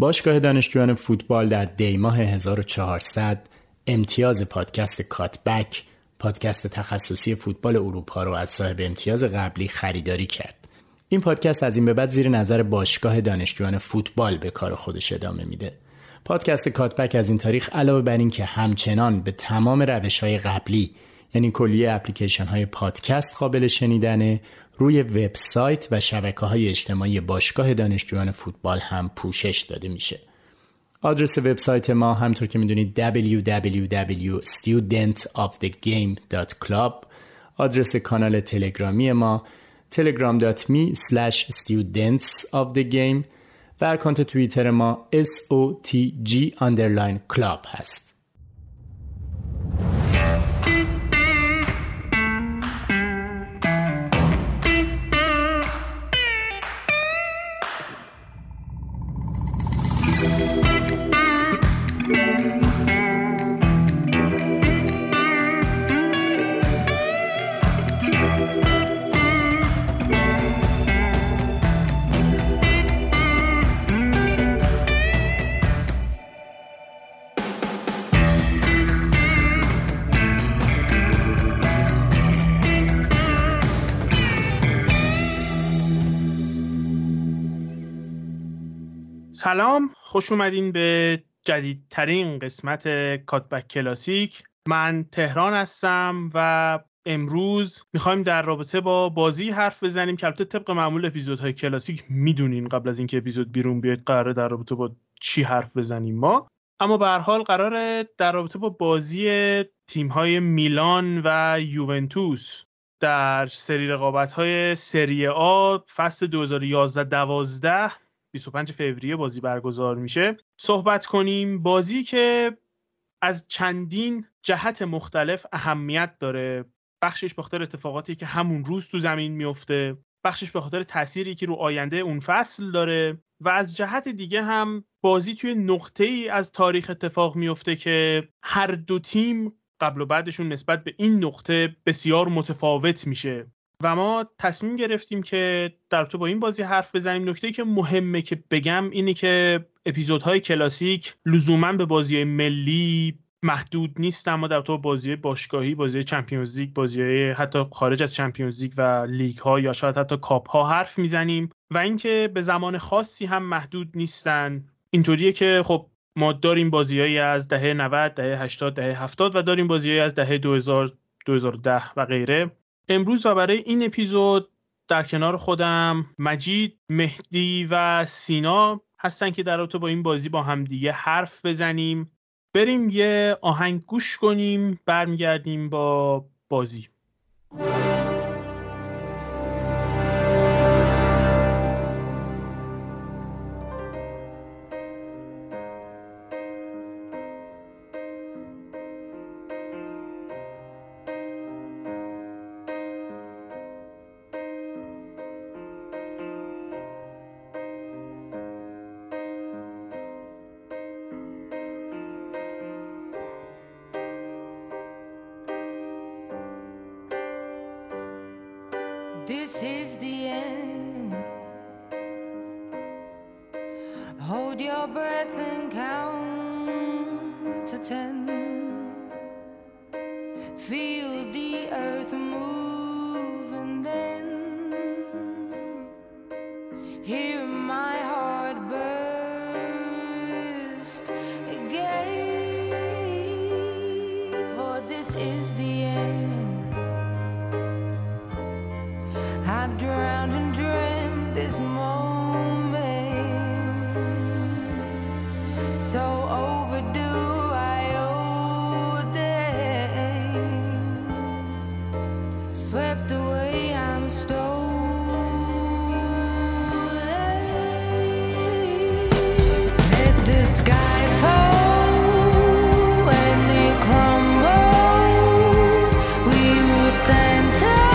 باشگاه دانشجویان فوتبال در دیماه 1400 امتیاز پادکست کاتبک، پادکست تخصصی فوتبال اروپا رو از صاحب امتیاز قبلی خریداری کرد. این پادکست از این به بعد زیر نظر باشگاه دانشجویان فوتبال به کار خودش ادامه میده. پادکست کاتبک از این تاریخ علاوه بر این که همچنان به تمام روش‌های قبلی، یعنی کلیه اپلیکیشن‌های پادکست قابل شنیدنه، روی وبسایت و شبکه‌های اجتماعی باشگاه دانشجویان فوتبال هم پوشش داده میشه. آدرس وبسایت ما همطور که میدونید www.studentofthegame.club، آدرس کانال تلگرامی ما telegram.me/studentsofthegame و اکانت توییتر ما SOTG_club هست. سلام، خوش اومدین به جدیدترین قسمت کاتبک کلاسیک. من تهران هستم و امروز میخوایم در رابطه با بازی حرف بزنیم که البته طبق معمول اپیزودهای کلاسیک میدونین قبل از اینکه اپیزود بیرون بیاد قراره در رابطه با چی حرف بزنیم ما، اما به هر حال قراره در رابطه با بازی تیم‌های میلان و یوونتوس در سری رقابت‌های سری آ فصل 2011-12 25 فوریه بازی برگزار میشه صحبت کنیم. بازی که از چندین جهت مختلف اهمیت داره، بخشش به خاطر اتفاقاتی که همون روز تو زمین میفته، بخشش به خاطر تأثیری که رو آینده اون فصل داره و از جهت دیگه هم بازی توی نقطه‌ای از تاریخ اتفاق میفته که هر دو تیم قبل و بعدشون نسبت به این نقطه بسیار متفاوت میشه و ما تصمیم گرفتیم که در رابطه با این بازی حرف بزنیم. نکته‌ای که مهمه که بگم اینه که اپیزودهای کلاسیک لزوماً به بازی ملی محدود نیست، اما در رابطه با بازی باشگاهی، بازی چمپیونز لیگ، بازی حتی خارج از چمپیونز لیگ و لیگ‌ها یا شاید حتی کاپ‌ها حرف میزنیم و اینکه به زمان خاصی هم محدود نیستن. اینطوریه که خب ما داریم بازی‌هایی از دهه 90، دهه 80، دهه 70 و داریم بازی‌هایی از دهه 2000، 2010 و غیره. امروز و برای این اپیزود در کنار خودم مجید، مهدی و سینا هستن که در رابطه با این بازی با هم دیگه حرف بزنیم. بریم یه آهنگ گوش کنیم، برمیگردیم با بازی. This is the end. Hold your breath and count to 10. Feel the earth move and then hear my heart burst again. For this is the end. Drowned and dreamt this moment, so overdue. I owe them, swept away. I'm stolen. Let the sky fall and it crumbles. We will stand tall.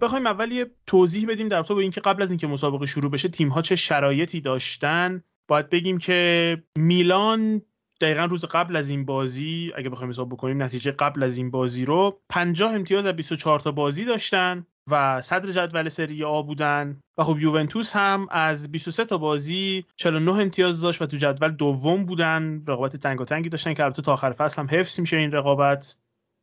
بخوایم اول یه توضیح بدیم در رابطه با اینکه قبل از اینکه مسابقه شروع بشه تیم‌ها چه شرایطی داشتن. باید بگیم که میلان دقیقاً روز قبل از این بازی اگه بخوایم حساب بکنیم نتیجه قبل از این بازی رو 50 امتیاز از 24 تا بازی داشتن و صدر جدول سری آ بودن و خب یوونتوس هم از 23 تا بازی 49 امتیاز داشت و تو جدول دوم بودن. رقابت تنگاتنگی داشتن که البته تا آخر فصل هم حفظ میشه این رقابت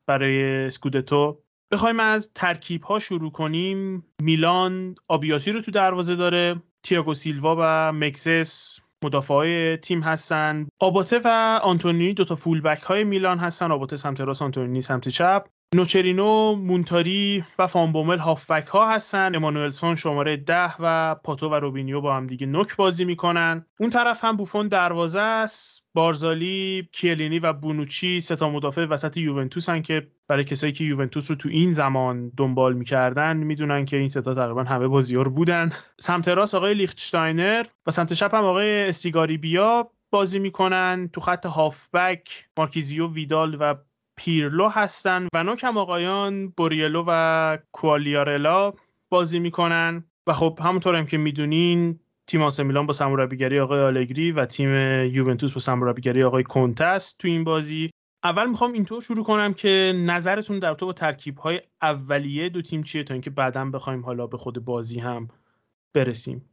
برای اسکودتو. بخوایم از ترکیب‌ها شروع کنیم، میلان آبیاسی رو تو دروازه داره، تیاگو سیلوا و مکسس مدافعای تیم هستن، آباته و آنتونی دوتا فولبک های میلان هستن، آباته سمت راست آنتونی سمت چپ، نوچرینو، مونتاری و فان بومل هافبک ها هستن، امانوئلسون شماره 10 و پاتو و روبینیو با هم دیگه نوک بازی میکنن. اون طرف هم بوفون دروازه است، بارزالی، کیلینی و بونوچی سه تا مدافع وسط یوونتوسن که برای کسایی که یوونتوس رو تو این زمان دنبال میکردن میدونن که این سه تا تقریبا همه بازیار بودن. سمت راست آقای لیشتشتاینر و سمت چپ هم آقای استیگاری بیا بازی میکنن. تو خط هافبک مارکیزیو، ویدال و پیرلو هستن و نوک هم آقایان بوریلو و کوالیارلا بازی میکنن. و خب همونطور هم که میدونین تیم آسه میلان با سرمربیگری آقای آلگری و تیم یوونتوس با سرمربیگری آقای کونته است تو این بازی. اول میخوام اینطور شروع کنم که نظرتون در تو با ترکیب‌های اولیه دو تیم چیه تا اینکه بعداً بخوایم حالا به خود بازی هم برسیم.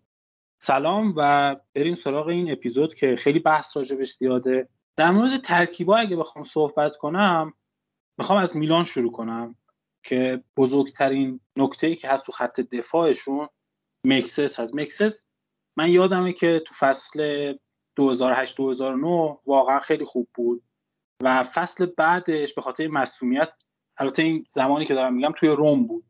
سلام و بریم سراغ این اپیزود که خیلی بحث راجبش زیاده. در مورد ترکیب‌ها اگه بخوام صحبت کنم میخوام از میلان شروع کنم که بزرگترین نکته‌ای که هست تو خط دفاعشون مکسس هست. مکسس من یادمه که تو فصل 2008-2009 واقعا خیلی خوب بود و فصل بعدش به خاطر مصونیت، البته این زمانی که دارم میگم توی روم بود،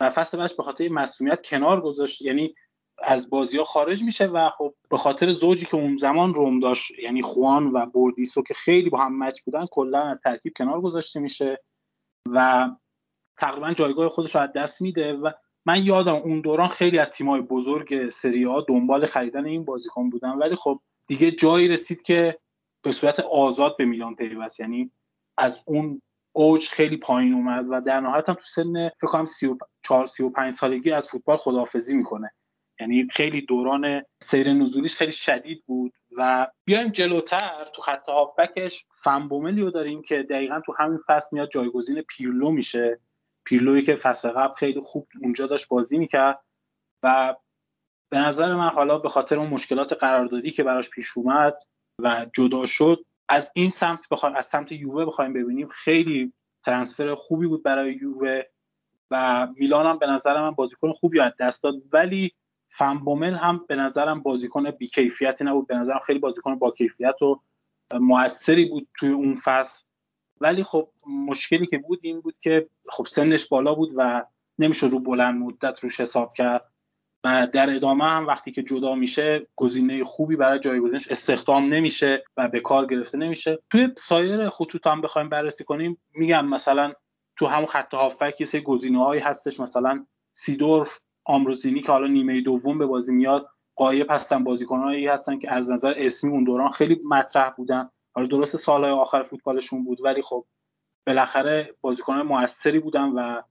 و فصل بعدش به خاطر مصونیت کنار گذاشت، یعنی از بازی‌ها خارج میشه و خب به خاطر زوجی که اون زمان روم داشت یعنی خوان و بوردیسو که خیلی با هم مچ بودن کلا از ترکیب کنار گذاشته میشه و تقریبا جایگاه خودش رو از دست میده. و من یادم اون دوران خیلی از تیم‌های بزرگ سری آ دنبال خریدن این بازیکن بودن ولی خب دیگه جایی رسید که به صورت آزاد به میلان پیوست، یعنی از اون اوج خیلی پایین اومد و در نهایت هم تو سن فکر کنم 34 35 سالگی از فوتبال خداحافظی میکنه. یعنی خیلی دوران سیر نزولیش خیلی شدید بود و بیایم جلوتر تو خط هافبکش فان بومل رو داریم که دقیقاً تو همین فصل میاد جایگزین پیرلو میشه، پیرلویی که فصل قبل خیلی خوب اونجا داشت بازی میکرد و به نظر من حالا به خاطر اون مشکلات قراردادی که براش پیش اومد و جدا شد از این سمت بخوایم از سمت یووه بخوایم ببینیم خیلی ترانسفر خوبی بود برای یووه و میلان هم به نظر من بازیکن خوبی از دست داد، ولی فان بومل هم به نظرم بازیکن بی‌کیفیتی نبود، به نظرم خیلی بازیکن با کیفیت و موثری بود توی اون فصل، ولی خب مشکلی که بود این بود که خب سنش بالا بود و نمیشه رو بلند مدت روش حساب کرد و در ادامه هم وقتی که جدا میشه گزینه خوبی برای جایگزینش استخدام نمیشه و به کار گرفته نمیشه. توی سایر خطوط هم بخوایم بررسی کنیم، میگم مثلا تو همون خط هافبک یه سری گزینه‌هایی هستش، مثلا سیدورف، آمروزینی که حالا نیمه دوم به بازی میاد، غایب هستن، بازیکنایی هستن که از نظر اسمی اون دوران خیلی مطرح بودن، حالا درست سالهای آخر فوتبالشون بود ولی خب بالاخره بازیکنای موثری بودن و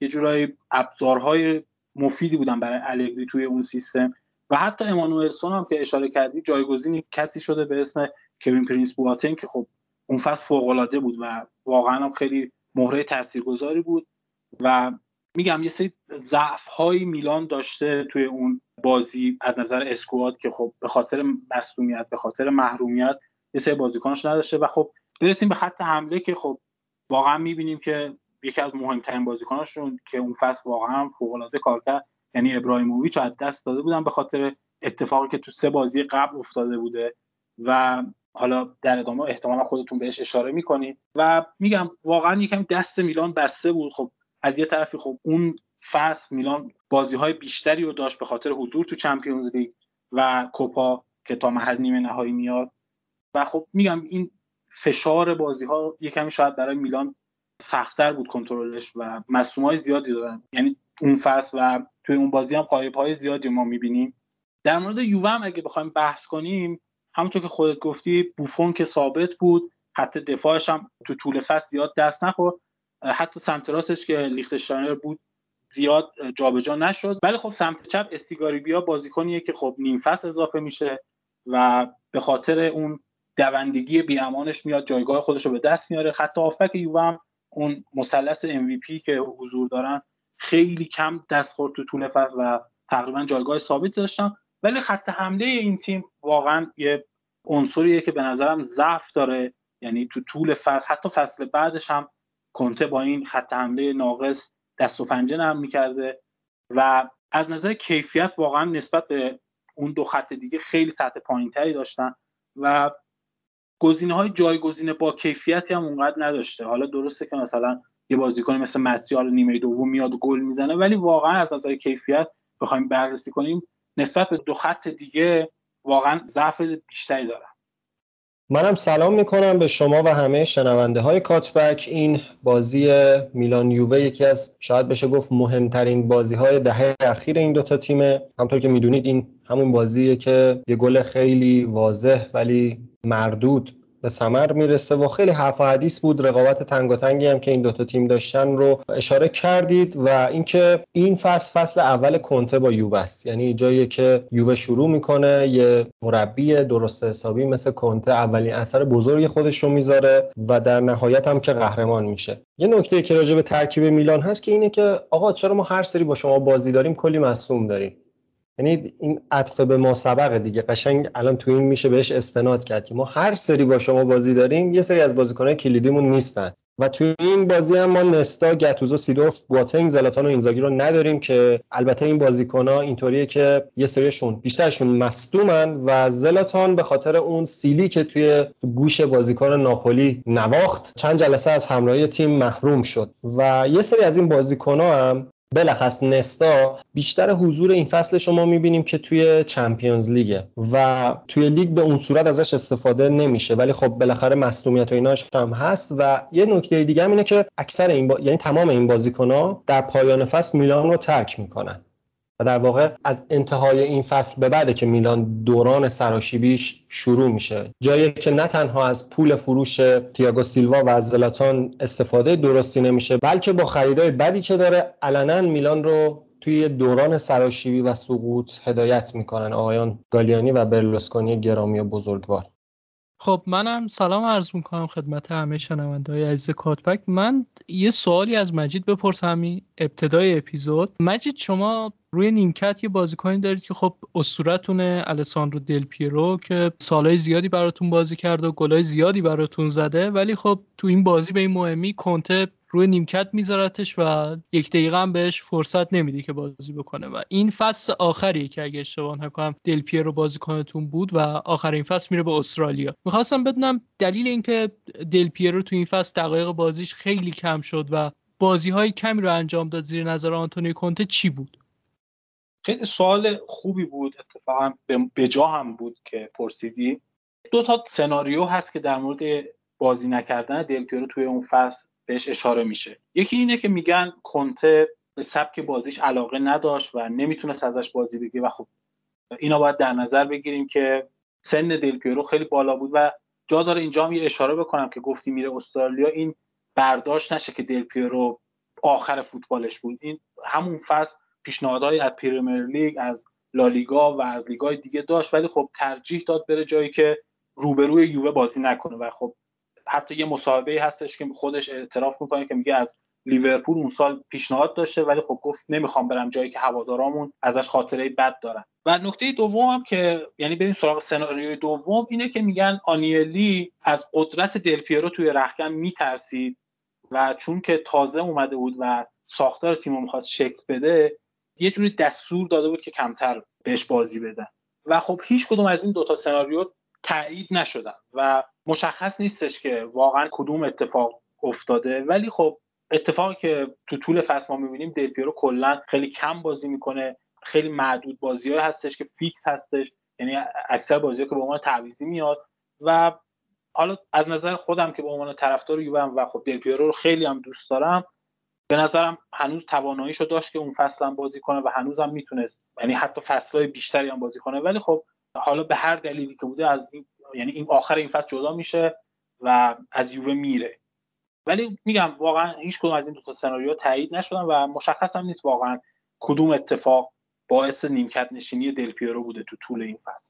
یه جورایی ابزارهای مفیدی بودن برای آلگری توی اون سیستم. و حتی امانوئلسون هم که اشاره کردی جایگزین کسی شده به اسم کوین پرینس بواتنگ که خب اون فصل فوق‌العاده بود و واقعا خیلی مهره تاثیرگذاری بود و میگم یه سری ضعف‌های میلان داشته توی اون بازی از نظر اسکواد که خب به خاطر مصونیت به خاطر محرومیت یه سری بازیکنش نداشته. و خب برسیم به خط حمله که خب واقعا می‌بینیم که یکی از مهمترین بازیکناشون که اون فصل واقعا فوق‌العاده کار کرد یعنی ابراهیموویچ از دست داده بودن به خاطر اتفاقی که تو 3 بازی قبل افتاده بوده و حالا در ادامه احتمالا خودتون بهش اشاره می‌کنید. و میگم واقعا یکم دست میلان بسته بود. خب از یه طرفی خب اون فصل میلان بازی‌های بیشتری رو داشت به خاطر حضور تو چمپیونز لیگ و کوپا که تا محل نیمه نهایی میاد و خب میگم این فشار بازی‌ها یکم شاید برای میلان سخت‌تر بود کنترلش و مصدومای زیادی دادن، یعنی اون فصل و توی اون بازی هم غایب‌های زیادی ما می‌بینیم. در مورد یووه هم اگه بخوایم بحث کنیم، همونطور که خودت گفتی بوفون که ثابت بود، حتی دفاعش هم تو طول فصل زیاد دست نخورد، حتی سمت راستش که لیشتشتاینر بود زیاد جابجا نشد، ولی خب سمت چپ استیگاری بیا بازیکنیه که خب نیم فصل اضافه میشه و به خاطر اون دوندگی بیامانش میاد جایگاه خودش رو به دست میاره. خط هافبک یووه هم اون مثلث MVP که حضور دارن خیلی کم دست خورد تو طول فصل و تقریبا جایگاه ثابت داشتن، ولی خط حمله این تیم واقعا یه عنصریه که به نظرم ضعف داره، یعنی تو طول فصل حتی فصل بعدش هم کونته با این خط حمله ناقص دست و پنجه نرم می‌کرده و از نظر کیفیت واقعا نسبت به اون دو خط دیگه خیلی سطح پایین‌تری داشتن و گزینه‌های جایگزین با کیفیتی هم اونقدر نداشته. حالا درسته که مثلا یه بازیکن مثل ماتری حالا نیمه دوم میاد گل میزنه، ولی واقعا از نظر کیفیت بخوایم بررسی کنیم نسبت به دو خط دیگه واقعا ضعف بیشتری داره. منم سلام میکنم به شما و همه شنونده های کاتبک. این بازی میلان یووه یکی از شاید بشه گفت مهمترین بازی های دهه اخیر این دوتا تیمه. همطور که میدونید این همون بازیه که یه گل خیلی واضح ولی مردود به ثمر میرسه و خیلی حرف و حدیث بود. رقابت تنگاتنگی هم که این دوتا تیم داشتن رو اشاره کردید و اینکه این فصل فصل اول کونته با یووه است، یعنی جایی که یووه شروع میکنه یه مربی درست حسابی مثل کونته اولین اثر بزرگ خودش رو میذاره و در نهایت هم که قهرمان میشه. یه نکته که راجع به ترکیب میلان هست که اینه که آقا چرا ما هر سری با شما بازی داریم کلی مصدوم داریم، یعنی این عطف به ما سبقه دیگه، قشنگ الان تو این میشه بهش استناد کرد که ما هر سری با شما بازی داریم یه سری از بازیکن‌های کلیدیمون نیستن و تو این بازی هم ما نستا، گاتوزو، سیدورف، بواتنگ، زلاتان و اینزاگی رو نداریم که البته این بازیکن‌ها اینطوریه که یه سریشون بیشترشون مصدومن و زلاتان به خاطر اون سیلی که توی گوش بازیکن ناپولی نواخت چند جلسه از همراهی تیم محروم شد و یه سری از این بازیکن‌ها هم بلخص نستا بیشتر حضور این فصل شما میبینیم که توی چمپیونز لیگه و توی لیگ به اون صورت ازش استفاده نمیشه، ولی خب بالاخره مصدومیت و ایناش هم هست. و یه نکته دیگه هم اینه که اکثر این یعنی تمام این بازیکن‌ها در پایان فصل میلان رو ترک میکنن و در واقع از انتهای این فصل به بعده که میلان دوران سراشیبیش شروع میشه، جایی که نه تنها از پول فروش تیاگو سیلوا و از زلاتان استفاده درستی نمیشه بلکه با خریدای بدی که داره علنا میلان رو توی دوران سراشیبی و سقوط هدایت میکنن آقایان گالیانی و برلوسکونی گرامی و بزرگوار. خب منم سلام عرض میکنم خدمت همه شنونده‌های عزیز کاتبک. من یه سوالی از مجید بپرسم ابتدای اپیزود. مجید شما روی نیمکت یه بازیکنی دارید که خب اسطوره‌تونه، الساندرو دل پیرو، که سالای زیادی براتون بازی کرد و گلای زیادی براتون زده، ولی خب تو این بازی به این مهمی کونته روی نیمکت میذارتش و یک دقیقه هم بهش فرصت نمیده که بازی بکنه و این فصل آخریه که اگه اشتباه نکنم دل پیرو بازیکنتون بود و آخر این فصل میره به استرالیا. میخواستم بدونم دلیل اینکه دل پیرو تو این فصل دقایق بازیش خیلی کم شد و بازی‌های کمی رو انجام داد زیر نظر آنتونی کونته چی بود؟ خیلی سوال خوبی بود، اتفاقا به جا هم بود که پرسیدی. دو تا سناریو هست که در مورد بازی نکردن دل پیرو توی اون فصل بهش اشاره میشه. یکی اینه که میگن کونته به سبک بازیش علاقه نداشت و نمیتونست ازش بازی بگیره و خب اینا باید در نظر بگیریم که سن دل پیرو خیلی بالا بود و جا داره اینجا هم یه اشاره بکنم که گفتی میره استرالیا، این برداشت نشه که دل پیرو آخر فوتبالش بود. این همون فصل پیشنهادهای از پریمیر لیگ، از لالیگا و از لیگ‌های دیگه داشت ولی خب ترجیح داد بره جایی که روبروی یووه بازی نکنه و خب حتی یه مصاحبه‌ای هستش که خودش اعتراف میکنه که میگه از لیورپول اون سال پیشنهاد داشته ولی خب گفت نمیخوام برم جایی که هوادارامون ازش خاطره بد دارن. و نکته دوم هم که یعنی بریم سراغ سناریوی دوم اینه که میگن آنیلی از قدرت دل پیرو توی رختکن میترسید و چون که تازه اومده بود و ساختار تیمو می‌خواست شکل بده یه جوری دستور داده بود که کمتر بهش بازی بدن و خب هیچ کدوم از این دوتا سناریو تایید نشدن و مشخص نیستش که واقعا کدوم اتفاق افتاده. ولی خب اتفاقی که تو طول فصل ما می‌بینیم دل پیرو کلا خیلی کم بازی میکنه، خیلی معدود بازی‌های هستش که فیکس هستش، یعنی اکثر بازی‌ها که به عنوان تعویضی میاد و حالا از نظر خودم که به عنوان طرفدار یووه و خب دل پیرو رو خیلی هم دوست دارم، به نظرم هنوز تواناییشو داشت که اون فصل هم بازی کنه و هنوزم میتونست، یعنی حتی فصل‌های بیشتری هم بازی کنه ولی خب حالا به هر دلیلی که بوده از این، یعنی این آخر این فصل جدا میشه و از یووه میره. ولی میگم واقعا هیچ کدوم از این دو تا سناریو تایید نشدن و مشخص هم نیست واقعا کدوم اتفاق باعث نیمکت نشینی دل پیرو بوده تو طول این فصل.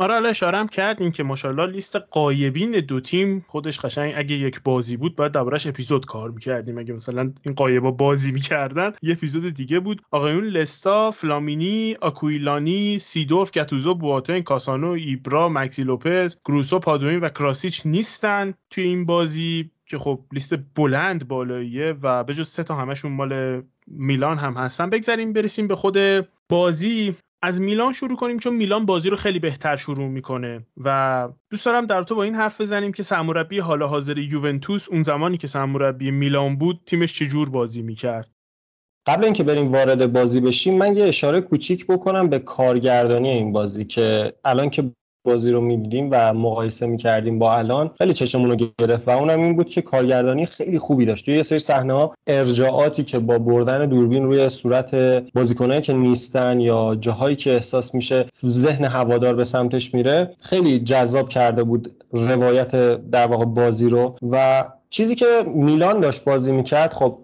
آره الان اشاره هم کردیم که ماشاءالله لیست غایبین دو تیم خودش قشنگ اگه یک بازی بود باید دربارش اپیزود کار می‌کردیم، اگه مثلا این غایبا بازی می‌کردن یه اپیزود دیگه بود. آقایون لستا، فلامینی، آکویلانی، سیدورف، گاتوزو، بواتنگ، کاسانو، ایبرا، مکسی لوپز، گروسو، پادوین و کراسیچ نیستن توی این بازی که خب لیست بلند بالاییه و به جز سه تا همشون مال میلان هم هستن. بگذاریم برسیم به خود بازی. از میلان شروع کنیم چون میلان بازی رو خیلی بهتر شروع میکنه و دوست دارم در رابطه با این حرف بزنیم که سرمربی حال حاضر یوونتوس اون زمانی که سرمربی میلان بود تیمش چجور بازی میکرد. قبل اینکه بریم وارد بازی بشیم من یه اشاره کوچیک بکنم به کارگردانی این بازی که الان که بازی رو می‌بینیم و مقایسه می‌کردیم با الان خیلی چشمون رو گرفت و اونم این بود که کارگردانی خیلی خوبی داشت. توی یه سری صحنه‌ها ارجاعاتی که با بردن دوربین روی صورت بازیکنایی که نیستن یا جاهایی که احساس میشه ذهن هوادار به سمتش میره خیلی جذاب کرده بود روایت در واقع بازی رو. و چیزی که میلان داشت بازی می‌کرد خب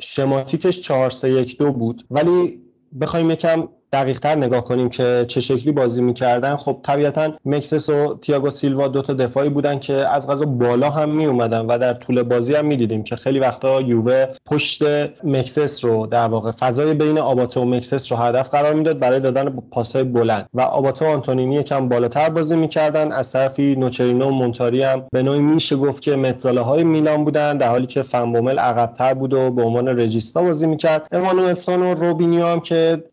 شماتیکش 4-3-1-2 بود ولی بخوایم یکم دقیق‌تر نگاه کنیم که چه شکلی بازی می‌کردن خب طبیعتاً مکسس و تیاگو سیلوا دو تا دفاعی بودن که از قضا بالا هم میومدن و در طول بازی هم می‌دیدیم که خیلی وقتا یووه پشت مکسس رو در واقع فضای بین آباته و مکسس رو هدف قرار میداد برای دادن پاس‌های بلند و آباته و آنتونی یکم بالاتر بازی می‌کردن. از طرفی نوچرینو و مونتاری هم به نوعی میشه گفت که متزاله‌های میلان بودن در حالی که فان بومل عقب‌تر بود و به عنوان رجیستا بازی می‌کرد. امانوئلسون و روبینیو هم که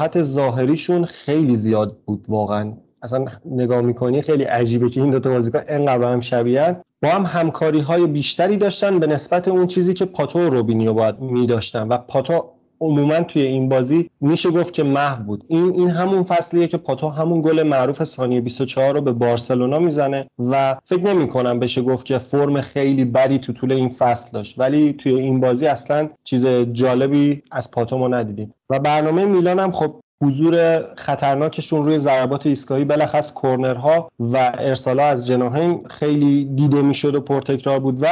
حتی ظاهریشون خیلی زیاد بود، واقعا اصلا نگاه میکنی خیلی عجیبه که این دوتا بازیکن اینقدر هم شبیه‌اند، با هم همکاری های بیشتری داشتن به نسبت اون چیزی که پاتو و روبینیو باید میداشتن و پاتو عموما توی این بازی میشه گفت که محو بود. این همون فصلیه که پاتو همون گل معروف ثانیه 24 رو به بارسلونا میزنه و فکر نمی‌کنم بشه گفت که فرم خیلی بدی تو طول این فصل داشت ولی توی این بازی اصلا چیز جالبی از پاتو ما ندیدیم. و برنامه میلان هم خب حضور خطرناکشون روی ضربات ایستگاهی بلخص کورنرها و ارسال‌ها از جناحین خیلی دیده میشد و پرتکرار بود و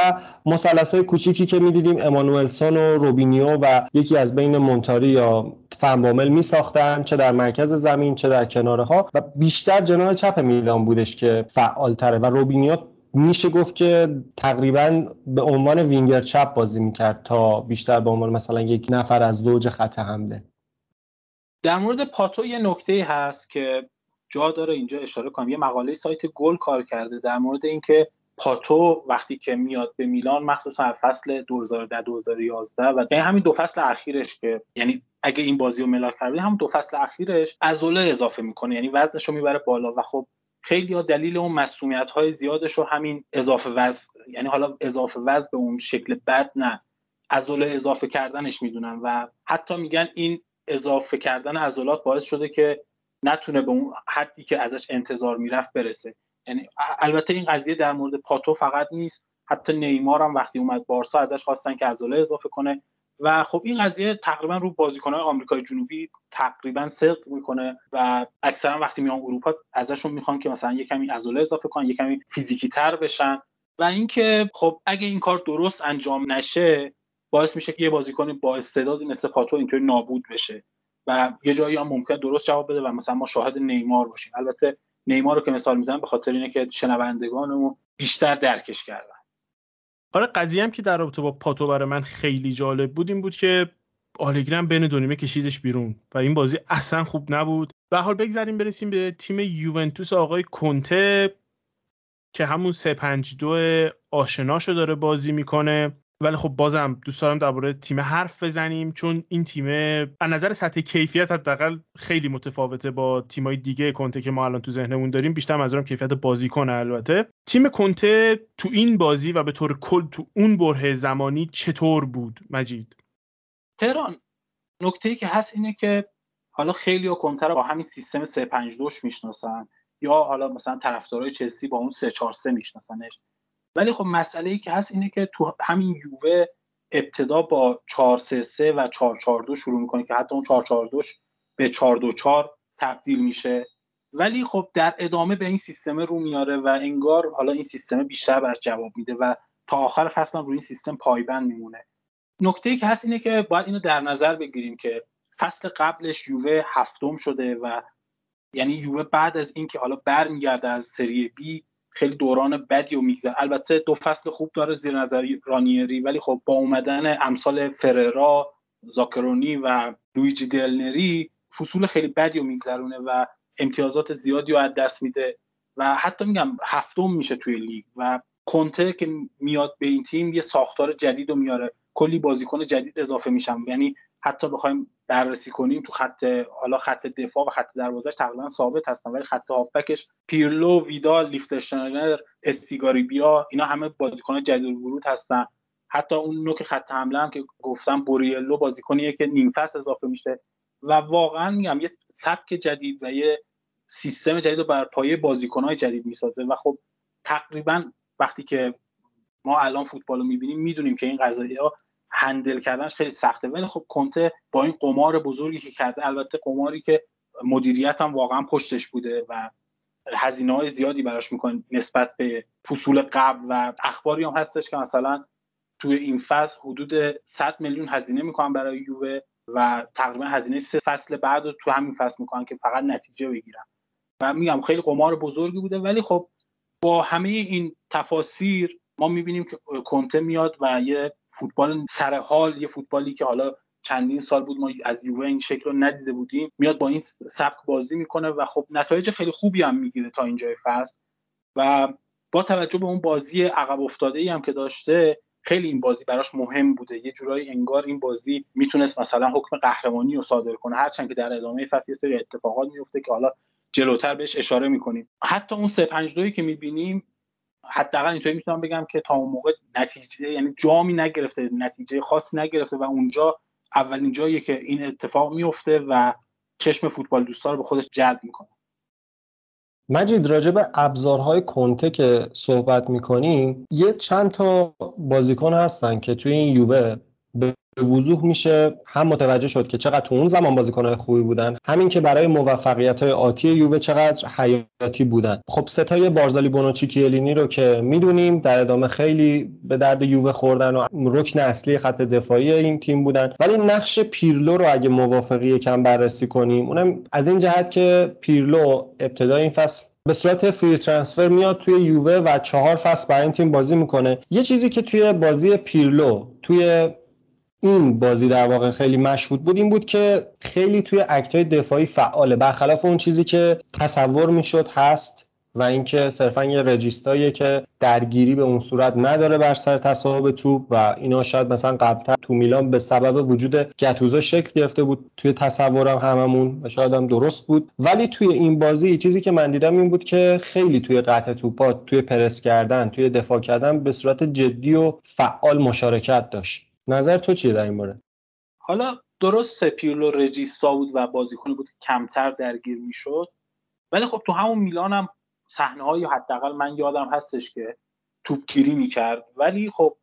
مثلث‌های کوچیکی که میدیدیم امانوئلسون و روبینیو و یکی از بین مونتاری یا فان بومل میساختن، چه در مرکز زمین چه در کناره‌ها، و بیشتر جناح چپ میلان بودش که فعال‌تره و روبینیو میشه گفت که تقریباً به عنوان وینگر چپ بازی میکرد تا بیشتر به عنوان مثلا یک نفر از زوج خط حمله. در مورد پاتو یه نکته‌ای هست که جا داره اینجا اشاره کنم. یه مقاله سایت گل کار کرده در مورد اینکه پاتو وقتی که میاد به میلان، مخصوصا از فصل 2010-2011 و همین دو فصل اخیرش که یعنی اگه این بازیو ملاک کردی هم دو فصل اخیرش عضله اضافه میکنه، یعنی وزنشو میبره بالا و خب خیلی ها دلیل اون مسئولیت‌های زیادش رو همین اضافه وزن، یعنی حالا اضافه وزن به اون شکل بد نه، عضله اضافه کردنش میدونن و حتی میگن این اضافه کردن عضلات باعث شده که نتونه به اون حدی که ازش انتظار میرفت برسه. یعنی البته این قضیه در مورد پاتو فقط نیست، حتی نیمار هم وقتی اومد بارسا ازش خواستن که عضله اضافه کنه و خب این قضیه تقریبا رو بازیکن‌های آمریکای جنوبی تقریبا صدق میکنه و اکثرا وقتی میان اروپا ازشون میخوان که مثلا یکمی عضله اضافه کنن، یکمی فیزیکی‌تر بشن و اینکه خب اگه این کار درست انجام نشه باعث میشه که یه بازیکن با استعدادی مثل پاتو اینطوری نابود بشه و یه جایی هم ممکنه درست جواب بده و مثلا ما شاهد نیمار باشیم. البته نیمار رو که مثال میزنم به خاطر اینه که شنوندگانمون بیشتر درکش کردن. آره، قضیه هم که در رابطه با پاتو برای من خیلی جالب بود این بود که آلگری هم بین دو نیمه کشیدش بیرون و این بازی اصلا خوب نبود. به حال بگذاریم برسیم به تیم یوونتوس آقای کونته که همون 352 آشناشو داره بازی میکنه. ولی خب بازم دوست دارم درباره تیم حرف بزنیم چون این تیم از نظر سطح کیفیت حداقل خیلی متفاوته با تیمای دیگه کونته که ما الان تو ذهنمون داریم، بیشتر منظورم کیفیت بازیکن. البته تیم کونته تو این بازی و به طور کل تو اون بره زمانی چطور بود مجید؟ تهران نکته‌ای که هست اینه که حالا خیلی‌ها کونته رو با همین سیستم 352 میشناسن یا حالا مثلا طرفدارای چلسی با اون 343 میشناسنش، ولی خب مسئله‌ای که هست اینه که تو همین یووه ابتدا با 433 و 442 شروع میکنه که حتی اون 442 به 424 تبدیل میشه، ولی خب در ادامه به این سیستم رو میاره و انگار حالا این سیستم بیشتر برش جواب میده و تا آخر فصل روی این سیستم پایبند میمونه. نکته‌ای که هست اینه که باید اینو در نظر بگیریم که فصل قبلش یووه هفتم شده و یعنی یووه بعد از اینکه حالا برمیگرده از سری بی خیلی دوران بدی رو میگذره. البته دو فصل خوب داره زیر نظر رانیری، ولی خب با اومدن امثال فررا، زاکرونی و لویجی دلنری فصول خیلی بدی رو میگذرونه و امتیازات زیادی رو از دست میده و حتی میگم هفتم میشه توی لیگ و کونته که میاد به این تیم یه ساختار جدید رو میاره، کلی بازیکن جدید اضافه میشن. یعنی حتی بخوایم بررسی کنیم تو خط حالا خط دفاع و خط دروازه‌اش تقریبا ثابت هستن، ولی خط هافبکش پیرلو، ویدال، لیشتشتاینر، استیگاری بیا اینا همه بازیکنان جدید ورود هستن. حتی اون نوک خط حمله هم که گفتم بوریلو بازیکنیه که نیم فصل اضافه میشه و واقعا میگم یه سبک جدید و یه سیستم جدید رو بر پایه بازیکن‌های جدید میسازه و خب تقریبا وقتی که ما الان فوتبال رو می‌بینیم می‌دونیم که این قضایا هندل کردنش خیلی سخته، ولی خب کونته با این قمار بزرگی که کرده، البته قماری که مدیریت هم واقعا پشتش بوده و هزینه‌های زیادی براش میکنه نسبت به فصول قبل و اخباری هم هستش که مثلا توی این فصل حدود 100 میلیون هزینه میکنن برای یووه و تقریبا هزینه 3 فصل بعد رو تو همین فصل میکنن که فقط نتیجه بگیرن و میگم خیلی قمار بزرگی بوده. ولی خب با همه این تفاسیر ما میبینیم که کونته میاد و یه فوتبال سر حال، یه فوتبالی که حالا چندین سال بود ما از یووه این شکل رو ندیده بودیم، میاد با این سبک بازی میکنه و خب نتایج خیلی خوبی هم میگیره تا اینجای فصل و با توجه به اون بازی عقب افتاده ای هم که داشته خیلی این بازی براش مهم بوده. یه جورایی انگار این بازی میتونست مثلا حکم قهرمانی رو صادر کنه، هرچند که در ادامه فصل یه سری اتفاقات میفته که حالا جلوتر بهش اشاره میکنیم. حتی اون 352 که میبینیم حداقل اینطوری میتونم بگم که تا اون موقع نتیجه یعنی جامی نگرفته، نتیجه خاصی نگرفته و اونجا اولین جاییه که این اتفاق میفته و چشم فوتبال دوستا رو به خودش جلب میکنه. مجید راجع به ابزارهای کونته که صحبت میکنیم، یه چند تا بازیکن هستن که توی این یووه به وضوح میشه هم متوجه شد که چقدر تو اون زمان بازیکن‌های خوبی بودن، همین که برای موفقیت‌های آتی یووه چقدر حیاتی بودن. خب ستای بارزالی، بونوچی، کیلینی رو که میدونیم در ادامه خیلی به درد یووه خوردن و رکن اصلی خط دفاعی این تیم بودن، ولی نقش پیرلو رو اگه موافقی یکم بررسی کنیم، اونم از این جهت که پیرلو ابتدای این فصل به صورت فری ترانسفر میاد توی یووه و 4 فصل برای این تیم بازی میکنه. یه چیزی که توی بازی پیرلو توی این بازی در واقع خیلی مشهود بود این بود که خیلی توی اکت‌های دفاعی فعاله، برخلاف اون چیزی که تصور میشد هست و اینکه صرفا یه رجیستاییه که درگیری به اون صورت نداره بر سر تصاحب توپ و اینا. شاید مثلا قبلتر تو میلان به سبب وجود گتوزا شکل گرفته بود توی تصورم هممون و شاید هم درست بود، ولی توی این بازی چیزی که من دیدم این بود که خیلی توی قطع توپات، توی پرس کردن، توی دفاع کردن به صورت جدی و فعال مشارکت داشت. نظر تو چیه در این باره؟ حالا درست پیرلو رجیستا بود و بازیکن بود که کمتر درگیر میشد، ولی خب تو همون میلان هم صحنه‌هایی حداقل من یادم هستش که توپگیری میکرد، ولی خب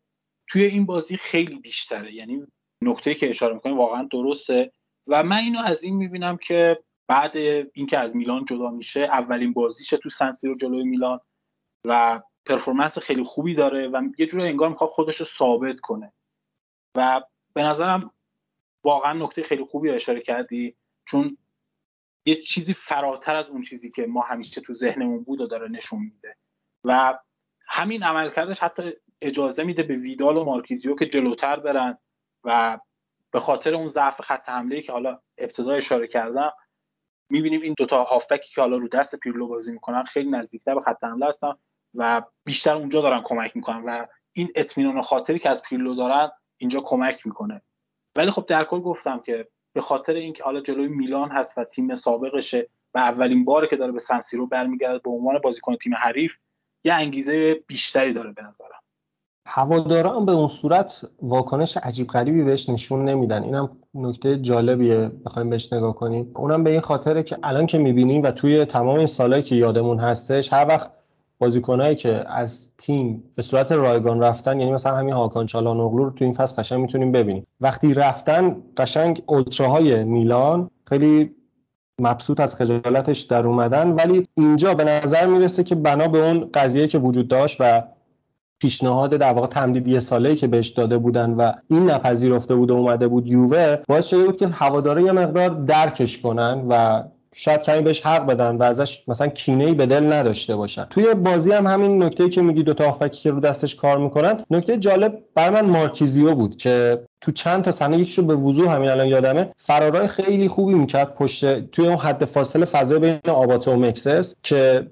توی این بازی خیلی بیشتره. یعنی نکته‌ای که اشاره میکنی واقعا درسته و من اینو از این میبینم که بعد اینکه از میلان جدا میشه اولین بازیشه تو سن سیرو جلوی میلان و پرفورمنس خیلی خوبی داره و یه جوری انگار میخواد خودش رو ثابت کنه و به نظرم واقعا نکته خیلی خوبی اشاره کردی، چون یه چیزی فراتر از اون چیزی که ما همیشه تو ذهنمون بود و داره نشون میده و همین عملکردش حتی اجازه میده به ویدال و مارکیزیو که جلوتر برن و به خاطر اون ضعف خط حمله که حالا ابتدا اشاره کردم میبینیم این دوتا هافبکی که حالا رو دست پیرلو بازی میکنن خیلی نزدیکتر به خط حمله هستن و بیشتر اونجا دارن کمک میکنن و این اطمینان و خاطری که از پیرلو دارن اینجا کمک میکنه. ولی خب در کل گفتم که به خاطر اینکه حالا جلوی میلان هست و تیم سابقشه و اولین باره که داره به سن سیرو برمیگرده به عنوان بازیکن تیم حریف یه انگیزه بیشتری داره به نظرم. هواداران به اون صورت واکنش عجیب غریبی بهش نشون نمیدن، اینم نکته جالبیه بخوایم بهش نگاه کنیم. اونم به این خاطره که الان که میبینیم و توی تمام این سالایی که یادمون هستش هر وقت بازیکنایی که از تیم به صورت رایگان رفتن، یعنی مثلا همین هاکان چالانوغلو رو تو این فصل قشنگ میتونیم ببینیم وقتی رفتن قشنگ اولتراهای میلان خیلی مبسوط از خجالتش در اومدن، ولی اینجا به نظر میرسه که بنا به اون قضیه که وجود داشت و پیشنهاد در واقع تمدید یه ساله‌ای که بهش داده بودن و این نپذیرفته بود و اومده بود یووه، باعث شده بود که هواداره یه مقدار درکش کنن و شاید کمی بهش حق بدن و ازش مثلا کینه‌ای به دل نداشته باشن. توی بازی هم همین نکته‌ای که میگی دو تا هافبکی که رو دستش کار میکنن، نکته جالب برای من مارکیزیو بود که تو چند تا صحنه یکیشو به وضوح همین الان یادمه فرارای خیلی خوبی میکرد پشت توی اون حد فاصله فضا بین آباته و مکسس که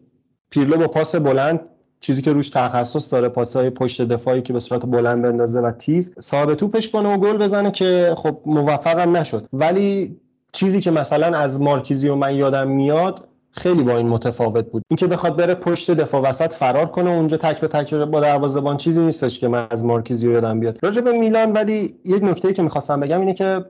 پیرلو با پاس بلند، چیزی که روش تخصص داره، پاس‌های پشت دفاعی که به صورت بلند بندازه و تیز صاحب توپش کنه و گل بزنه که خب موفقم نشد. ولی چیزی که مثلا از مارکیزیو من یادم میاد خیلی با این متفاوت بود، اینکه بخواد بره پشت دفاع وسط فرار کنه اونجا تک به تک با دروازه‌بان، چیزی نیستش که من از مارکیزیو یادم بیاد. راجع به میلان ولی یک نکته که میخواستم بگم اینه که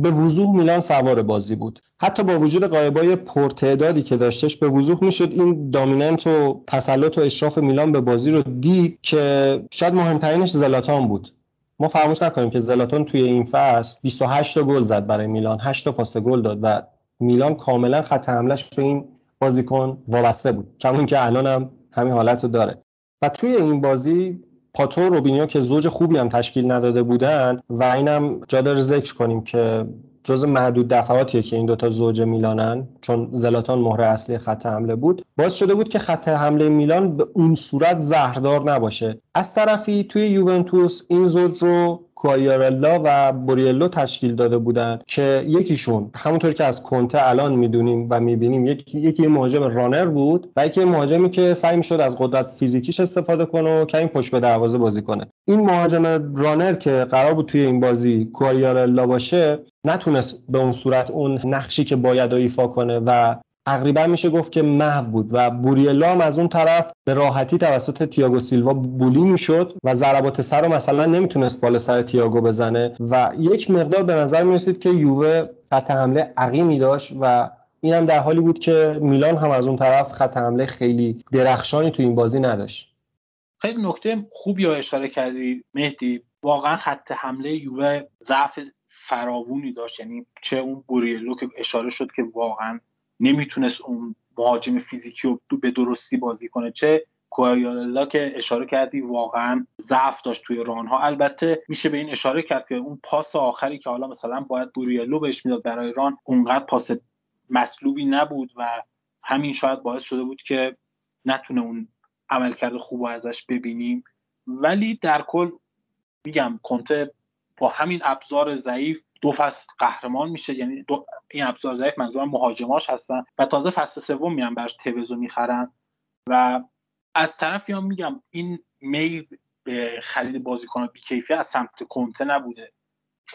به وضوح میلان سوار بازی بود، حتی با وجود غایبای پرتعدادی که داشتش به وضوح میشد این دامیننت و تسلط و اشراف میلان به بازی رو دید که شاید مهمترینش زلاتان بود. ما فراموش نکنیم که زلاتان توی این فصل 28 تا گل زد برای میلان، 8 تا پاس گل داد و میلان کاملا خط حمله‌اش به این بازیکن وابسته بود، کمون که الان هم همین حالت رو داره. و توی این بازی پاتو و روبینیو که زوج خوبی هم تشکیل نداده بودن و اینم جا داره ذکر کنیم که جز محدود دفعاتیه که این دوتا زوج میلانن، چون زلاتان مهره اصلی خط حمله بود، باعث شده بود که خط حمله میلان به اون صورت زهردار نباشه. از طرفی توی یوونتوس این زوج رو کوالیارلا و بوریلو تشکیل داده بودن که یکیشون همونطور که از کونته الان میدونیم و میبینیم یکی مهاجم رانر بود و یکی مهاجمی که سعی می‌شد از قدرت فیزیکیش استفاده کنه و کمی پشت به دروازه بازی کنه. این مهاجم رانر که قرار بود توی این بازی کوالیارلا باشه نتونست به اون صورت اون نقشی که باید ایفا کنه و تقریبا میشه گفت که محو بود و بوریلو هم از اون طرف به راحتی توسط تیاگو سیلوا بولی میشد و ضربات سر رو مثلا نمیتونست بالا سر تیاگو بزنه و یک مقدار به نظر میرسید که یووه خط حمله عقیمی داشت و این هم در حالی بود که میلان هم از اون طرف خط حمله خیلی درخشانی تو این بازی نداشت. خیلی نکته خوبی اشاره کردی مهدی، واقعا خط حمله یووه ضعف فراوانی داشت، یعنی چه اون بوریلو که اشاره شد که واقعا نمیتونست اون مهاجم فیزیکی رو به درستی بازی کنه، چه کوالیارلا که اشاره کردی واقعا ضعف داشت توی رانها. البته میشه به این اشاره کرد که اون پاس آخری که حالا مثلا باید بوریلو بهش میداد برای ران، اونقدر پاس مطلوبی نبود و همین شاید باعث شده بود که نتونه اون عملکرد خوب ازش ببینیم. ولی در کل میگم کونته با همین ابزار ضعیف دو فصل قهرمان میشه، یعنی این ابزار ضعیف منظورم مهاجماش هستن و تازه فصل سوم میان براش توزو میخرن. و از طرفی هم میگم این میل به خرید بازیکنان بی‌کیفیت از سمت کونته نبوده،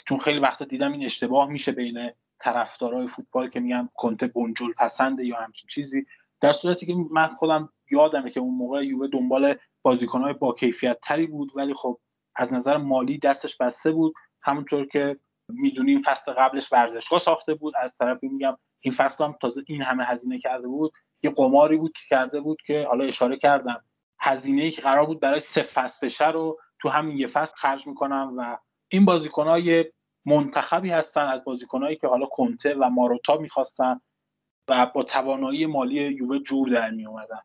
چون خیلی وقتا دیدم این اشتباه میشه بین طرفدارای فوتبال که میگم کونته بنجل پسنده یا همچین چیزی، در صورتی که من خودم یادمه که اون موقع یووه دنبال بازیکن‌های با کیفیت تری بود ولی خب از نظر مالی دستش بسته بود. همونطور که میدونیم فصل قبلش ورزشگاه ساخته بود، از طرفی میگم این فصل هم تازه این همه هزینه کرده بود، یه قماری بود که کرده بود که حالا اشاره کردم هزینه‌ای که قرار بود برای سه فصل بشه رو تو همین یه فصل خرج می‌کنم و این بازیکن‌های منتخبی هستن از بازیکنایی که حالا کونته و ماروتا می‌خواستن و با توانایی مالی یووه جور در می‌اومدن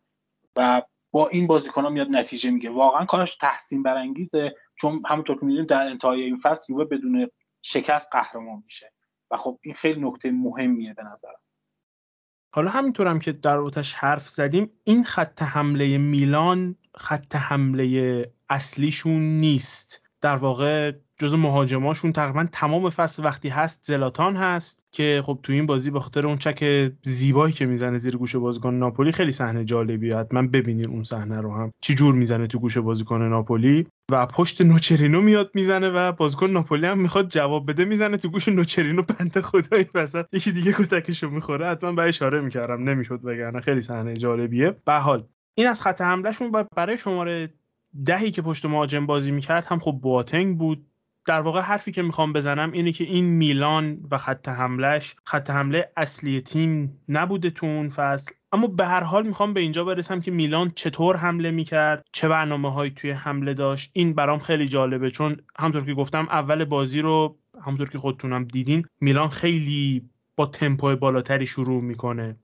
و با این بازیکن‌ها میاد نتیجه میگه. واقعا کارش تحسین برانگیزه، چون همونطور که می‌دونیم در انتهای این فصل یووه بدون شکست قهرمان میشه و خب این خیلی نکته مهمیه به نظرم. حالا همینطورم که در آتش حرف زدیم، این خط حمله میلان خط حمله اصلیشون نیست، در واقع جزو مهاجماشون تقریبا تمام فصل وقتی هست زلاتان هست که خب تو این بازی به خاطر اون چک زیبایی که میزنه زیر گوش بازیکن ناپولی خیلی صحنه جالبیه، حتما ببینید اون صحنه رو هم چی جور میزنه تو گوش بازیکن ناپولی و پشت نوچرینو میاد میزنه و بازیکن ناپولی هم میخواد جواب بده میزنه تو گوش نوچرینو، بنده خدای وسط یکی دیگه کتکشو میخوره. حتما به اشاره میکردم نمیشد وگرنه خیلی صحنه جالبیه. به حال این از خط حملهشون. و برای شماره 10 که پشت مهاجم بازی میکرد هم خب بواتنگ بود. در واقع حرفی که میخوام بزنم اینه که این میلان و خط حملهش خط حمله اصلی تیم نبوده تو اون فصل، اما به هر حال میخوام به اینجا برسم که میلان چطور حمله میکرد، چه برنامه‌هایی توی حمله داشت. این برام خیلی جالبه چون همونطور که گفتم اول بازی رو همونطور که خودتونم دیدین میلان خیلی با تمپوی بالاتری شروع میکنه.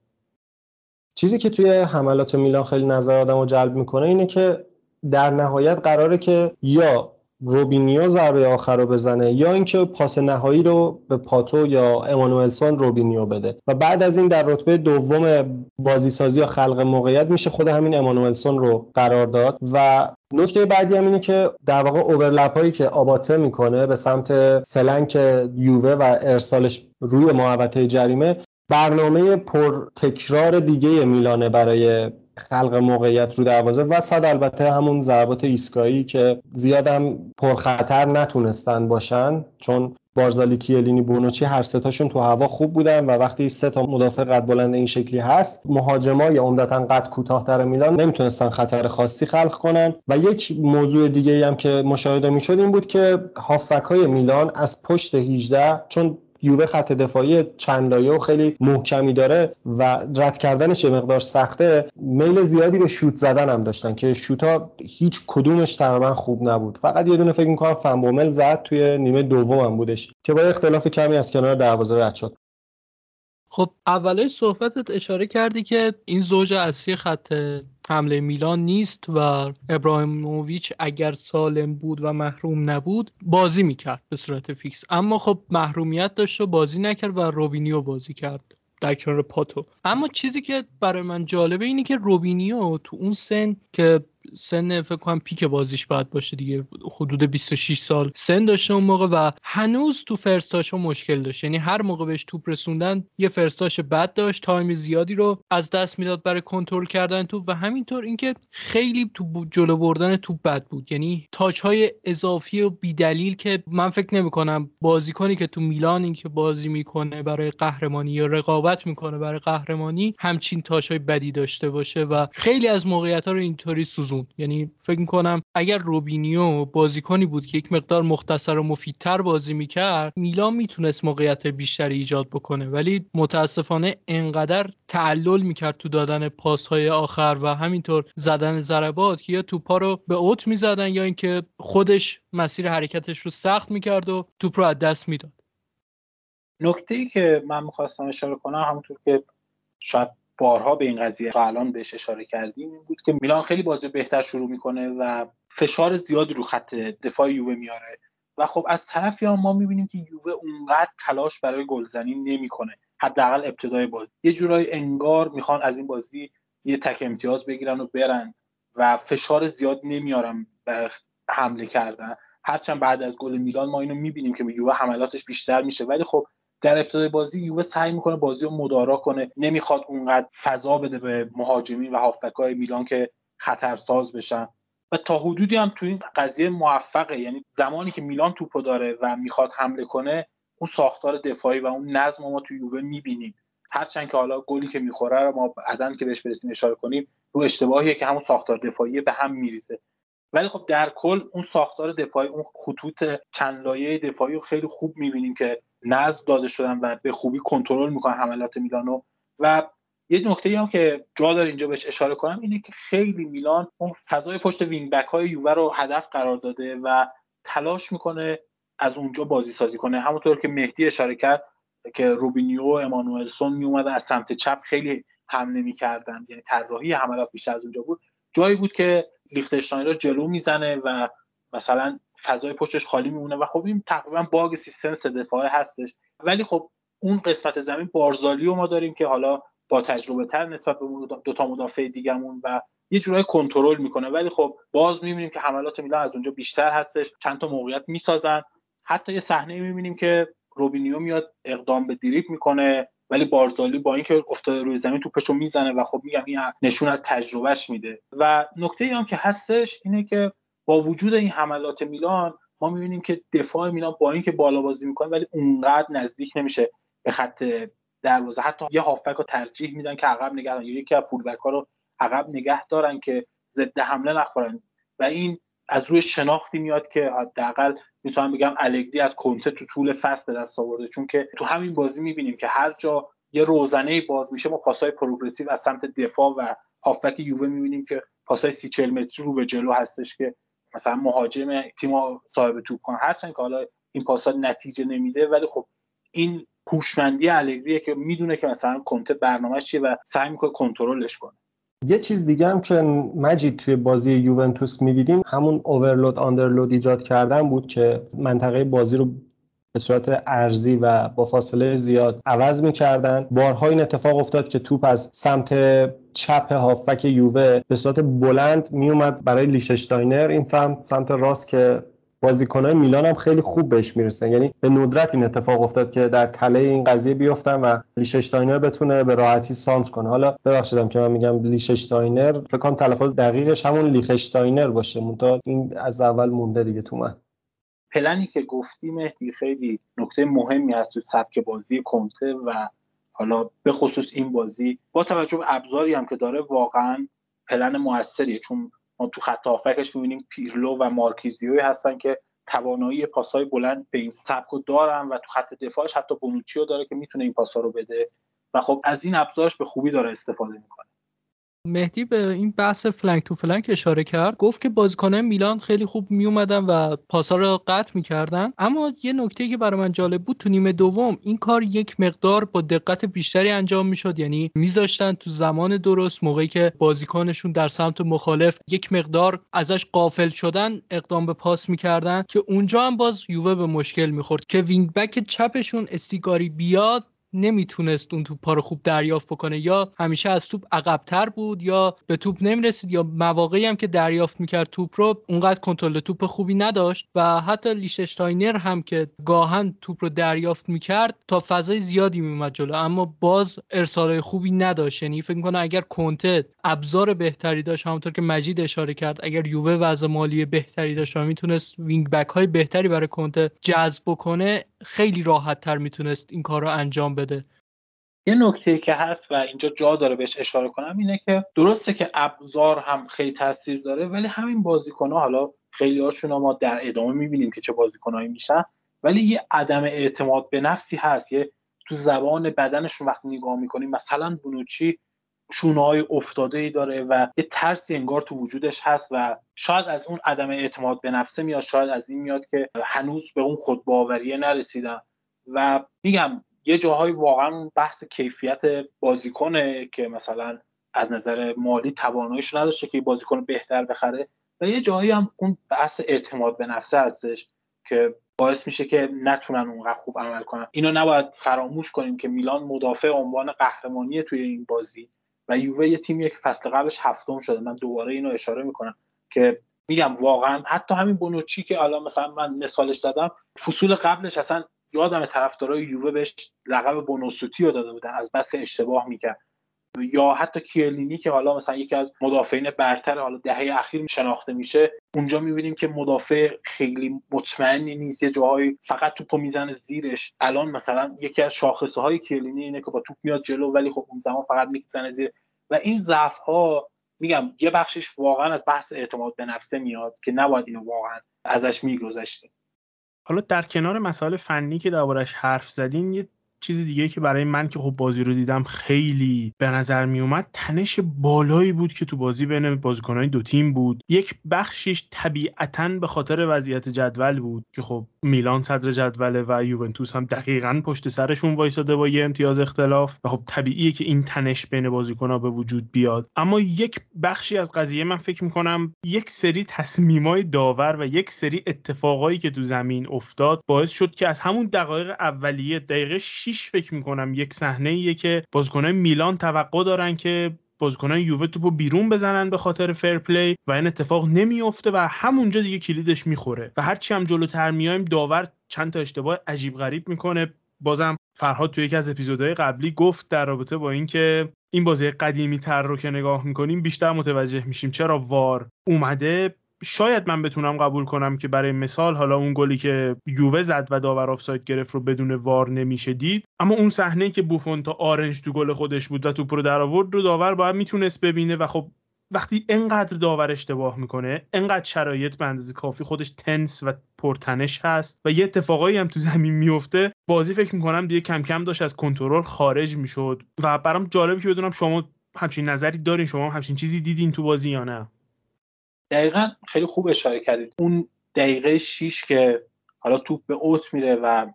چیزی که توی حملات میلان خیلی نظر آدمو جلب میکنه اینه که در نهایت قراره که یا روبینیو ضربه آخر رو بزنه یا اینکه پاس نهایی رو به پاتو یا امانوئلسون روبینیو بده و بعد از این در رتبه دوم بازیسازی یا خلق موقعیت میشه خود همین امانوئلسون رو قرار داد. و نکته بعدی هم اینه که در واقع اورلپ هایی که آباته میکنه به سمت فلنک یووه و ارسالش روی محوطه جریمه برنامه پر تکرار دیگه میلانه برای خلق موقعیت رو دروازه و صد البته همون ضربات ایستگاهی که زیادم پرخطر نتونستن باشن چون بارزالی، کیلینی، بونوچی هر سه تاشون تو هوا خوب بودن و وقتی سه تا مدافع قد بلند این شکلی هست مهاجما یا عمدتاً قد کوتاه‌تر میلان نمیتونستن خطر خاصی خلق کنن. و یک موضوع دیگه‌ای هم که مشاهده می‌شد این بود که هافبک‌های میلان از پشت 18 چون یووه خط دفاعی چند لایه و خیلی محکمی داره و رد کردنش یه مقدار سخته، میل زیادی به شوت زدن هم داشتن که شوت‌ها هیچ کدومش تقریبا خوب نبود. فقط یه دونه فکر می‌کنم فان بومل زد توی نیمه دومم بودش که با اختلاف کمی از کنار دروازه رد شد. خب اولش صحبتت اشاره کردی که این زوج اصلی خط حمله میلان نیست و ابراهیموویچ اگر سالم بود و محروم نبود بازی میکرد به صورت فیکس، اما خب محرومیت داشت و بازی نکرد و روبینیو بازی کرد در کنار پاتو. اما چیزی که برای من جالبه اینه که روبینیو تو اون سن که سن فکر کنم پیک بازیش باید باشه دیگه، حدود 26 سال سن داشته اون موقع و هنوز تو فرستاشو مشکل داشت، یعنی هر موقع بهش توپ رسوندن یه فرستاش بد داشت، تایم زیادی رو از دست میداد برای کنترل کردن توپ و همینطور اینکه خیلی تو جلو بردن توپ بد بود، یعنی تاچ‌های اضافی و بی‌دلیل که من فکر نمی‌کنم بازیکنی که تو میلان این که بازی میکنه برای قهرمانی یا رقابت میکنه برای قهرمانی همچین تاچ‌های بدی داشته باشه و خیلی از موقعیت‌ها رو اینطوری سوز ارزون. یعنی فکر می‌کنم اگر روبینیو بازیکنی بود که یک مقدار مختصر و مفیدتر بازی می‌کرد، میلان میتونست موقعیت بیشتری ایجاد بکنه، ولی متاسفانه انقدر تعلل می‌کرد تو دادن پاس‌های آخر و همینطور زدن ضربات که یا توپا رو به اوت می‌زدن یا اینکه خودش مسیر حرکتش رو سخت می‌کرد و توپ رو از دست می‌داد. نکته‌ای که من می‌خواستم اشاره کنم، همونطور که شاید بارها به این قضیه تا الان بهش اشاره کردیم، این بود که میلان خیلی بازی بهتر شروع میکنه و فشار زیادی رو خط دفاع یووه میاره و خب از طرفی هم ما میبینیم که یووه اونقدر تلاش برای گلزنی نمیکنه، حداقل ابتدای بازی. یه جورایی انگار میخوان از این بازی یه تک امتیاز بگیرن و برن و فشار زیاد نمیارن به حمله کردن. هرچند بعد از گل میلان ما اینو میبینیم که یووه حملاتش بیشتر میشه، ولی خب در ابتدای بازی یووه سعی میکنه بازی رو مدارا کنه، نمیخواد اونقدر فضا بده به مهاجمین و هافبک‌های میلان که خطرساز بشن و تا حدودی هم تو این قضیه موفقه. یعنی زمانی که میلان توپو داره و میخواد حمله کنه، اون ساختار دفاعی و اون نظم ما تو یووه میبینیم، هرچند که حالا گلی که میخوره رو ما بعدن که بهش برسیم اشاره کنیم، رو اشتباهیه که همون ساختار دفاعی به هم میریزه. ولی خب در کل اون ساختار دفاعی، اون خطوط چند لایه دفاعی رو خیلی خوب میبینیم که نظم داده شدن و به خوبی کنترل میکنن حملات میلانو. و یه نکته هم که جا داره اینجا بهش اشاره کنم اینه که خیلی میلان اون فضای پشت وینگ بک های یووه رو هدف قرار داده و تلاش میکنه از اونجا بازی سازی کنه. همونطور که مهدی اشاره کرد که روبینیو و امانوئلسون میومدن از سمت چپ خیلی حمله میکردن، یعنی طراحی حملات بیشتر از اونجا بود. جایی بود که لیشتشتاینر جلو میزنه و مثلا فضای پشتش خالی میمونه و خب این تقریبا باگ سیستم سه دفاعه هستش. ولی خب اون قسمت زمین بارزالی رو ما داریم که حالا با تجربه تر نسبت به دوتا مدافع دیگمون و یه جورای کنترل میکنه، ولی خب باز میبینیم که حملات میلان از اونجا بیشتر هستش، چند تا موقعیت میسازن. حتی یه صحنه میبینیم که روبینیو میاد اقدام به دریبل میکنه، ولی بارزالی با اینکه افتاده روی زمین توپش رو میزنه و خب میگم این نشون از تجربهش میده. و نکته ای هم که هستش اینه که با وجود این حملات میلان ما میبینیم که دفاع میلان با اینکه بالا بازی میکنه ولی اونقدر نزدیک نمیشه به خط دروازه. حتی یه هافبک رو ترجیح میدن که عقب نگه دارن یا یکی از فولبک ها رو عقب نگه دارن که ضد حمله نخورن و این از روی شناختی میاد که حداقل میتونم بگم آلگری از کونته تو طول فصل به دست آورده، چون که تو همین بازی میبینیم که هر جا یه روزنه باز میشه ما پاس‌های پروگرسیو از سمت دفاع و هافبک یووه میبینیم که پاس‌های 30-40 متری رو به جلو هستش که مثلا مهاجم تیم صاحب توپ کنه. هرچند که حالا این پاس‌ها نتیجه نمیده، ولی خب این هوشمندی آلگریه که میدونه که مثلا کونته برنامه‌اش چیه و سعی می‌کنه کنترلش کنه. یه چیز دیگه هم که مجید توی بازی یوونتوس می‌دیدیم همون اورلود آندرلود ایجاد کردن بود که منطقه بازی رو به صورت عرضی و با فاصله زیاد عوض می‌کردن. بارها این اتفاق افتاد که توپ از سمت چپ هافبک یووه به صورت بلند میومد برای لیشتشتاینر، این سمت راست که بازیکنان میلان هم خیلی خوب بهش میرسن. یعنی به ندرت این اتفاق افتاد که در تله این قضیه بیافتن و لیشتشتاینر بتونه به راحتی سانتر کنه. حالا ببخشیدم که من میگم لیشتشتاینر، فکر کنم تلفظ دقیقش همون لیشتشتاینر باشه، منتها این از اول مونده دیگه تو من. پلنی که گفتی مهدی خیلی نکته مهمی هست تو سبک بازی کونته و حالا به خصوص این بازی با توجه به ابزاری هم که داره واقعا پلن موثریه، چون ما تو خط هافبکش می‌بینیم پیرلو و مارکیزیو هستن که توانایی پاس‌های بلند به این سبکو دارن و تو خط دفاعش حتی بونوچی رو داره که میتونه این پاس‌ها رو بده و خب از این ابزارش به خوبی داره استفاده میکنه. مهدی به این بحث فلنک تو فلنک اشاره کرد، گفت که بازیکنان میلان خیلی خوب می اومدن و پاسا را قطع می‌کردن، اما یه نکته که برای من جالب بود تو نیمه دوم این کار یک مقدار با دقت بیشتری انجام می‌شد. یعنی می‌ذاشتن تو زمان درست، موقعی که بازیکنشون در سمت مخالف یک مقدار ازش غافل شدن اقدام به پاس می‌کردن که اونجا هم باز یووه به مشکل می‌خورد که وینگ بک چپشون استیگاری بیا نمیتونست اون توپ رو خوب دریافت بکنه، یا همیشه از توپ عقب‌تر بود یا به توپ نمیرسید یا مواقعی هم که دریافت میکرد توپ رو اونقدر کنترل توپ خوبی نداشت و حتی لیشتشتاینر هم که گاهن توپ رو دریافت میکرد تا فضای زیادی میومد جلو اما باز ارسالای خوبی نداشت. یعنی فکر می‌کنم اگر کونته ابزار بهتری داشت، همونطور که مجید اشاره کرد، اگر یووه وضع مالی بهتری داشت و میتونست وینگ بک‌های بهتری برای کونته جذب کنه، خیلی راحت‌تر میتونست این کار رو انجام بده. یه نکته که هست و اینجا جا داره بهش اشاره کنم اینه که درسته که ابزار هم خیلی تاثیر داره، ولی همین بازیکن‌ها، حالا خیلی‌هاشون ما در ادامه می‌بینیم که چه بازیکنایی میشن، ولی یه عدم اعتماد به نفسی هست، یه تو زبان بدنشون وقتی نگاه می‌کنیم مثلا بونوچی چونه‌های افتاده‌ای داره و یه ترسی انگار تو وجودش هست و شاید از اون عدم اعتماد به نفسه میاد، شاید از این میاد که هنوز به اون خودباوریه نرسیدن. و میگم یه جاهای واقعا بحث کیفیت بازیکنه که مثلا از نظر مالی تواناییش نداشته که بازیکن بهتر بخره، و یه جایی هم اون بحث اعتماد به نفسه هستش که باعث میشه که نتونن اونقدر خوب عمل کنن. اینو نباید فراموش کنیم که میلان مدافع عنوان قهرمانی توی این بازی و یووه یه تیمیه که فصل قبلش هفتم شده. من دوباره اینو اشاره میکنم که میگم واقعا حتی همین بونوچی که الان مثلا من مثالش زدم، فصول قبلش اصلا یادم طرفدارای یووه بهش لقب بونوسوتی رو داده بودن از بس اشتباه میکرد، یا حتی کیلینی که حالا مثلا یکی از مدافعین برتر حالا دهه اخیر شناخته میشه، اونجا میبینیم که مدافع خیلی مطمئنی نیست، یه جاهایی فقط توپو میزنه زیرش. الان مثلا یکی از شاخصه‌های کیلینی اینه که با توپ میاد جلو، ولی خب اون زمان فقط میزنه زیر. و این ضعف‌ها میگم یه بخشش واقعا از بحث اعتماد به نفس میاد که نباید اینو واقعا ازش میگذشتیم. حالا در کنار مسائل فنی که دربارش حرف زدین، یه چیز دیگه که برای من که خب بازی رو دیدم خیلی به نظر می اومد، تنش بالایی بود که تو بازی بین بازیکنان دو تیم بود. یک بخشش طبیعتاً به خاطر وضعیت جدول بود که خب میلان صدر جدوله و یوونتوس هم دقیقاً پشت سرشون وایساده با یه امتیاز اختلاف، و خب طبیعیه که این تنش بین بازیکن‌ها به وجود بیاد. اما یک بخشی از قضیه من فکر می‌کنم یک سری تصمیمای داور و یک سری اتفاقایی که تو زمین افتاد باعث شد که از همون دقایق اولیه، دقیقه 6 فکر می‌کنم، یک صحنه‌ایه که بازیکنان میلان توقع دارن که بازیکنان یووه توپو بیرون بزنن به خاطر فرپلی و این اتفاق نمی‌افته و همونجا دیگه کلیدش می‌خوره و هرچی هم جلوتر میایم داور چند تا اشتباه عجیب غریب می‌کنه. بازم فرهاد توی یکی از اپیزودهای قبلی گفت در رابطه با اینکه این بازی قدیمی‌تر رو که نگاه می‌کنیم بیشتر متوجه میشیم چرا وار اومده. شاید من بتونم قبول کنم که برای مثال حالا اون گلی که یووه زد و داور آفساید گرفت رو بدون وار نمیشه دید، اما اون صحنه‌ای که بوفون تا آرنج تو گل خودش بود و توپ رو در آورد رو داور باید میتونست ببینه. و خب وقتی انقدر داور اشتباه میکنه، انقدر شرایط به اندازه کافی خودش تنس و پرتنش هست و یه اتفاقایی هم تو زمین میفته، بازی فکر میکنم دیگه کم کم داشت از کنترل خارج میشد. و برام جالبه که بدونم شما همچین نظری دارین، شما همچین چیزی دیدین تو بازی یا نه؟ دقیقاً خیلی خوب اشاره کردید. اون دقیقه 6 که حالا توپ به اوت میره و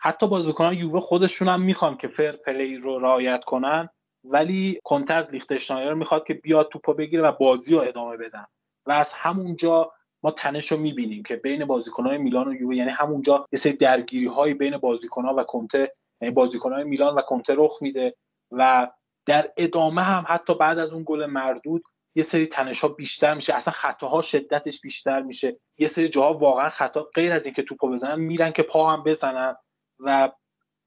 حتی بازیکنان یووه خودشون هم میخوان که فر پلی رو رعایت کنن، ولی کونته از لیشتشتاینر میخواد که بیاد توپو بگیره و بازی رو ادامه بدن. و از همونجا ما تنش رو میبینیم که بین بازیکنان میلان و یووه، یعنی همونجا یه سری درگیری‌های بین بازیکنان و کونته، یعنی بازیکنان میلان و کونته رخ میده. و در ادامه هم حتی بعد از اون گل مردود یه سری تنش‌ها بیشتر میشه، اصلا خطاها شدتش بیشتر میشه. یه سری جاها واقعا خطا غیر از این که توپو بزنن میرن که پا هم بزنن. و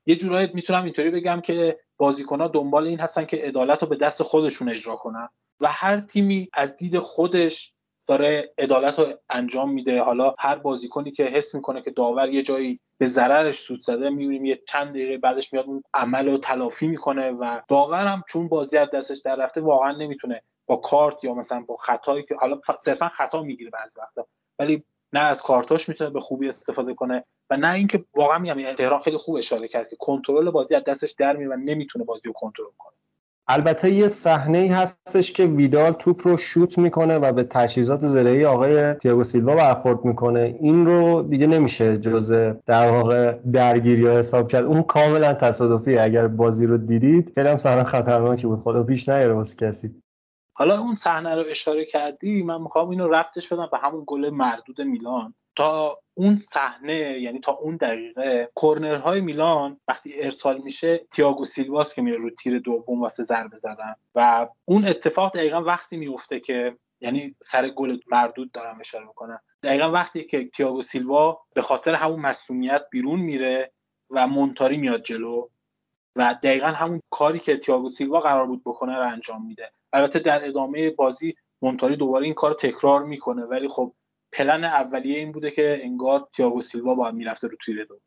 یه جورایی میتونم اینطوری بگم که بازیکن‌ها دنبال این هستن که عدالت رو به دست خودشون اجرا کنن و هر تیمی از دید خودش داره عدالت رو انجام میده. حالا هر بازیکنی که حس میکنه که داور یه جایی به ضررش سود زده، میبینیم یه چند دقیقه بعدش میاد اون عمل رو تلافی میکنه و داور هم چون بازی از دستش در رفته واقعا نمیتونه با کارت یا مثلا با خطایی که حالا صرفا خطا میگیره بعضی وقتا، ولی نه از کارتاش میتونه به خوبی استفاده کنه و نه اینکه واقعا میگم تهران خیلی خوب اشاره کرد که کنترل بازی از دستش در میره و نمیتونه بازی رو کنترل کنه. البته یه صحنه‌ای هستش که ویدال توپ رو شوت میکنه و به تجهیزات زره‌ای آقای تیاگو سیلوا برخورد میکنه. این رو دیگه نمیشه جزء در واقع درگیری‌ها حساب کرد. اون کاملا تصادفیه. اگر بازی رو دیدید خیلی هم صحنه خطرناکی بود. خدا پیش نیاره واسه کسی. حالا اون صحنه رو اشاره کردی، من میخوام اینو ربطش بدم به همون گل مردود میلان. تا اون صحنه، یعنی تا اون دقیقه، کورنرهای میلان وقتی ارسال میشه تیاگو سیلواس که میره رو تیر دوم واسه ضربه زدن و اون اتفاق دقیقاً وقتی میفته که، یعنی سر گل مردود دارم اشاره میکنم، دقیقاً وقتی که تیاگو سیلوا به خاطر همون مصونیت بیرون میره و مونتاری میاد جلو و دقیقاً همون کاری که تیاگو سیلوا قرار بود بکنه رو انجام میده. البته در ادامه بازی مونتاری دوباره این کار تکرار میکنه، ولی خب پلن اولیه این بوده که انگار تیاگو سیلوا باید میرفته رو تیر دو.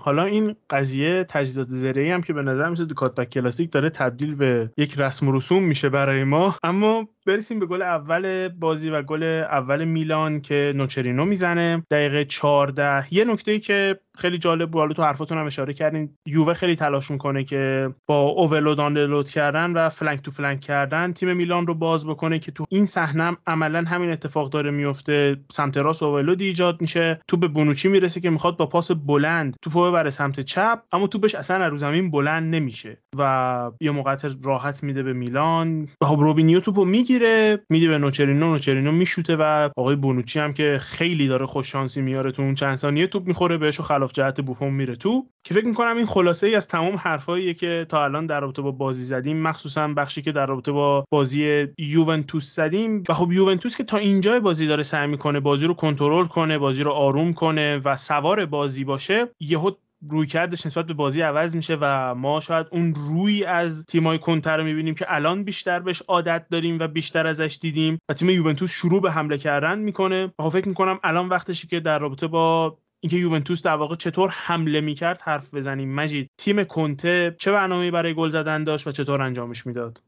حالا این قضیه تجهیزات زره‌ای هم که به نظر میاد تو کاتبک کلاسیک داره تبدیل به یک رسم و رسوم میشه برای ما. اما برسیم به گل اول بازی و گل اول میلان که نوچرینو میزنه دقیقه 14. یه نکته‌ای که خیلی جالب بود، تو حرفاتون هم اشاره کردین، یووه خیلی تلاش میکنه که با اورلود آنلود کردن و فلنک تو فلنک کردن تیم میلان رو باز بکنه که تو این صحنه هم عملاً همین اتفاق داره میفته. سمت راست اورلود ایجاد میشه، تو به بونوچی میرسه که میخواد با پاس بلند توپو ببره سمت چپ، اما توپش اصلا رو زمین بلند نمیشه و یه موقعیت راحت میده به میلان. روبینیو توپو میگیره میده به نوچرینو، نوچرینو میشوته و آقای بونوچی هم که خیلی داره خوش شانسی میاره تو اون چند ثانیه توپ میخوره بهش و جهت بوفون میره تو، که فکر می‌کنم این خلاصه ای از تمام حرفاییه که تا الان در رابطه با بازی زدیم، مخصوصا بخشی که در رابطه با بازی یوونتوس زدیم. و خب یوونتوس که تا اینجای بازی داره سعی می‌کنه بازی رو کنترل کنه، بازی رو آروم کنه و سوار بازی باشه، یهو رویکردش نسبت به بازی عوض میشه و ما شاید اون روی از تیمای کونته رو میبینیم که الان بیشتر بهش عادت داریم و بیشتر ازش دیدیم و تیم یوونتوس شروع به حمله کردن می‌کنه. و فکر می‌کنم الان وقتشه که در رابطه با اینکه یوونتوس در واقع چطور حمله میکرد حرف بزنیم. مجید، تیم کونته چه برنامه‌ای برای گل زدن داشت و چطور انجامش میداد؟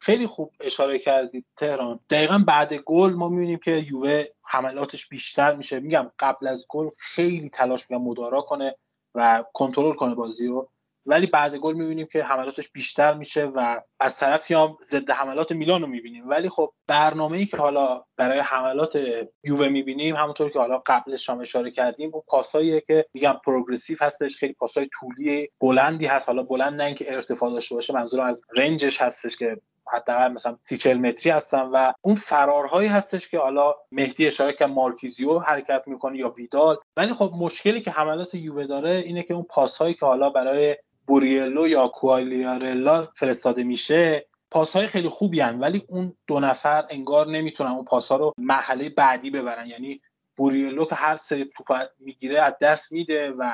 خیلی خوب اشاره کردید تهران. دقیقاً بعد گل ما میبینیم که یووه حملاتش بیشتر میشه. میگم قبل از گل خیلی تلاش میکنه مدارا کنه و کنترل کنه بازی رو، ولی بعد گل میبینیم که حملاتش بیشتر میشه و از طرفی هم ضد حملات میلان رو میبینیم. ولی خب برنامه‌ای که حالا برای حملات یووه میبینیم همونطور که حالا قبلش هم اشاره کردیم و پاساییه که میگم پروگرسیو هستش، خیلی پاسای طولی بلندی هست. حالا بلند نه اینکه ارتفاع داشته باشه، منظورم از رنجش هستش که حداقل مثلا 30-40 متری هستن و اون فرارهایی هستش که حالا مهدی اشاره کرد، مارکیزیو حرکت میکنه یا ویدال. ولی خب مشکلی که حملات یووه داره اینه که اون پاس‌هایی که حالا برای بوریلو یا کوالیارلا فرستاده میشه پاس‌های خیلی خوبی هن، ولی اون دو نفر انگار نمیتونن اون پاس‌ها رو مرحله بعدی ببرن. یعنی بوریلو که هر سری توپ میگیره از دست میده و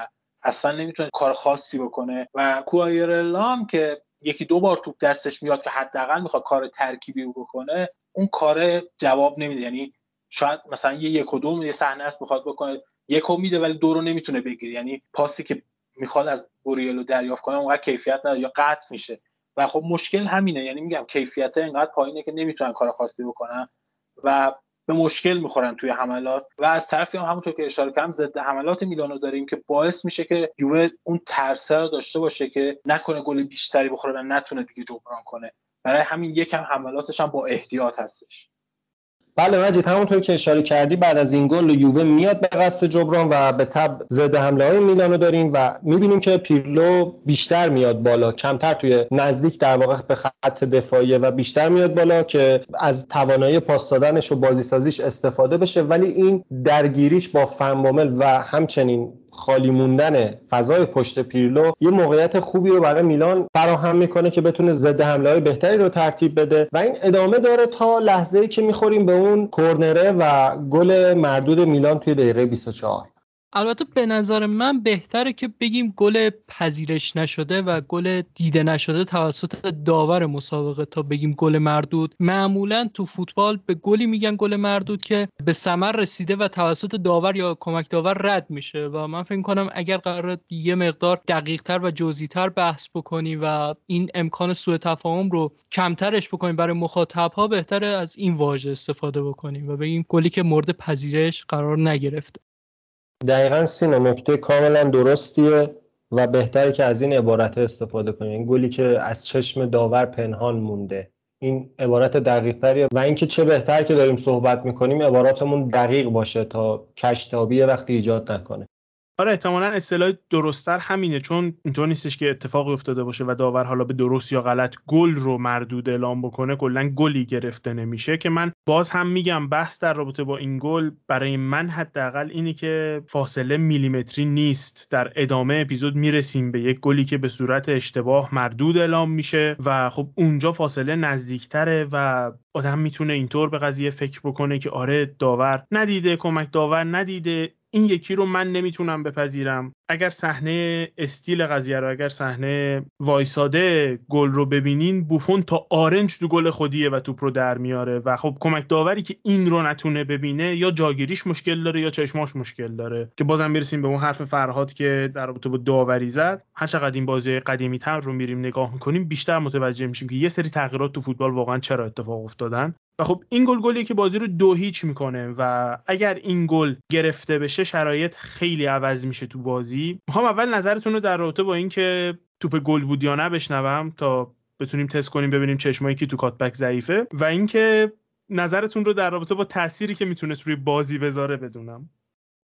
اصلا نمیتونه کار خاصی بکنه و کوالیارلا هم که یکی دو بار توپ دستش میاد که حداقل میخواد کار ترکیبی بکنه، اون کار جواب نمیده. یعنی شاید مثلا یک و دو یه صحنه است میخواد بکنه، یکو میده ولی دو رو نمیتونه بگیره. یعنی پاسی که میخواد از بوریلو دریافت کنه اونقدر کیفیت نداره یا قطع میشه و خب مشکل همینه. یعنی میگم کیفیت اینقدر پایینه که نمیتونن کار خاصی بکنن و به مشکل میخورن توی حملات. و از طرفی هم همونطور که اشاره کردم ضد حملات میلانو داریم که باعث میشه که یووه اون ترسه رو داشته باشه که نکنه گل بیشتری بخوره و نتونه دیگه جبران کنه. برای همین یکم حملاتش هم با احتیاط هستش. بله مجید، همونطور که اشاره کردی بعد از این گل یووه میاد به قصد جبران و به تبع ضد حمله‌های میلانو داریم و میبینیم که پیرلو بیشتر میاد بالا، کمتر توی نزدیک در واقع به خط دفاعی و بیشتر میاد بالا که از توانایی پاس دادنش و بازیسازیش استفاده بشه. ولی این درگیریش با فان بومل و همچنین خالی موندن فضای پشت پیرلو یه موقعیت خوبی رو برای میلان فراهم میکنه که بتونه ضد حمله‌های بهتری رو ترتیب بده و این ادامه داره تا لحظه‌ای که میخوریم به اون کورنره و گل مردود میلان توی دقیقه 24. البته به نظر من بهتره که بگیم گل پذیرش نشده و گل دیده نشده توسط داور مسابقه تا بگیم گل مردود. معمولا تو فوتبال به گلی میگن گل مردود که به ثمر رسیده و توسط داور یا کمک داور رد میشه و من فکر کنم اگر قرار یه مقدار دقیق‌تر و جزئی‌تر بحث بکنی و این امکان سوء تفاهم رو کمترش بکنیم برای مخاطب‌ها، بهتره از این واژه استفاده بکنیم و بگیم گلی که مورد پذیرش قرار نگرفته. دقیقاً سینا نکته کاملا درستیه و بهتره که از این عبارت استفاده کنیم، این گلی که از چشم داور پنهان مونده. این عبارت دقیق‌تریه و اینکه چه بهتر که داریم صحبت می‌کنیم عباراتمون دقیق باشه تا کشتابی وقتی ایجاد نکنه. آره احتمالاً اصطلاح درست‌تر همینه، چون اینطور نیستش که اتفاقی افتاده باشه و داور حالا به درست یا غلط گل رو مردود اعلام بکنه، کلاً گلی گرفته نمیشه. که من باز هم میگم بحث در رابطه با این گل برای من حداقل اینی که فاصله میلیمتری نیست. در ادامه اپیزود میرسیم به یک گلی که به صورت اشتباه مردود اعلام میشه و خب اونجا فاصله نزدیک‌تره و آدم میتونه اینطور به قضیه فکر بکنه که آره داور ندیده، کمک داور ندیده، این یکی رو من نمیتونم بپذیرم. اگر صحنه استیل قضیه رو، اگر صحنه وایساده گل رو ببینین، بوفون تا آرنج تو گل خودیه و توپ رو در میاره و خب کمک داوری که این رو نتونه ببینه یا جاگیریش مشکل داره یا چشماش مشکل داره، که بازم میرسیم به اون حرف فرهاد که در رابطه با داوری زد. هر چقدر این بازی قدیمی‌تر رو میریم نگاه می‌کنیم بیشتر متوجه میشیم که یه سری تغییرات تو فوتبال واقعا چرا اتفاق افتادن. و خب این گل گلیه که بازی رو 2-0 میکنه و اگر این گل گرفته بشه شرایط خیلی عوض میشه تو بازی. میخوام اول نظرتون رو در رابطه با این که توپ گل بود یا نه بشنوم تا بتونیم تست کنیم ببینیم چشمایی که تو کاتبک ضعیفه، و اینکه نظرتون رو در رابطه با تأثیری که میتونست روی بازی بذاره بدونم.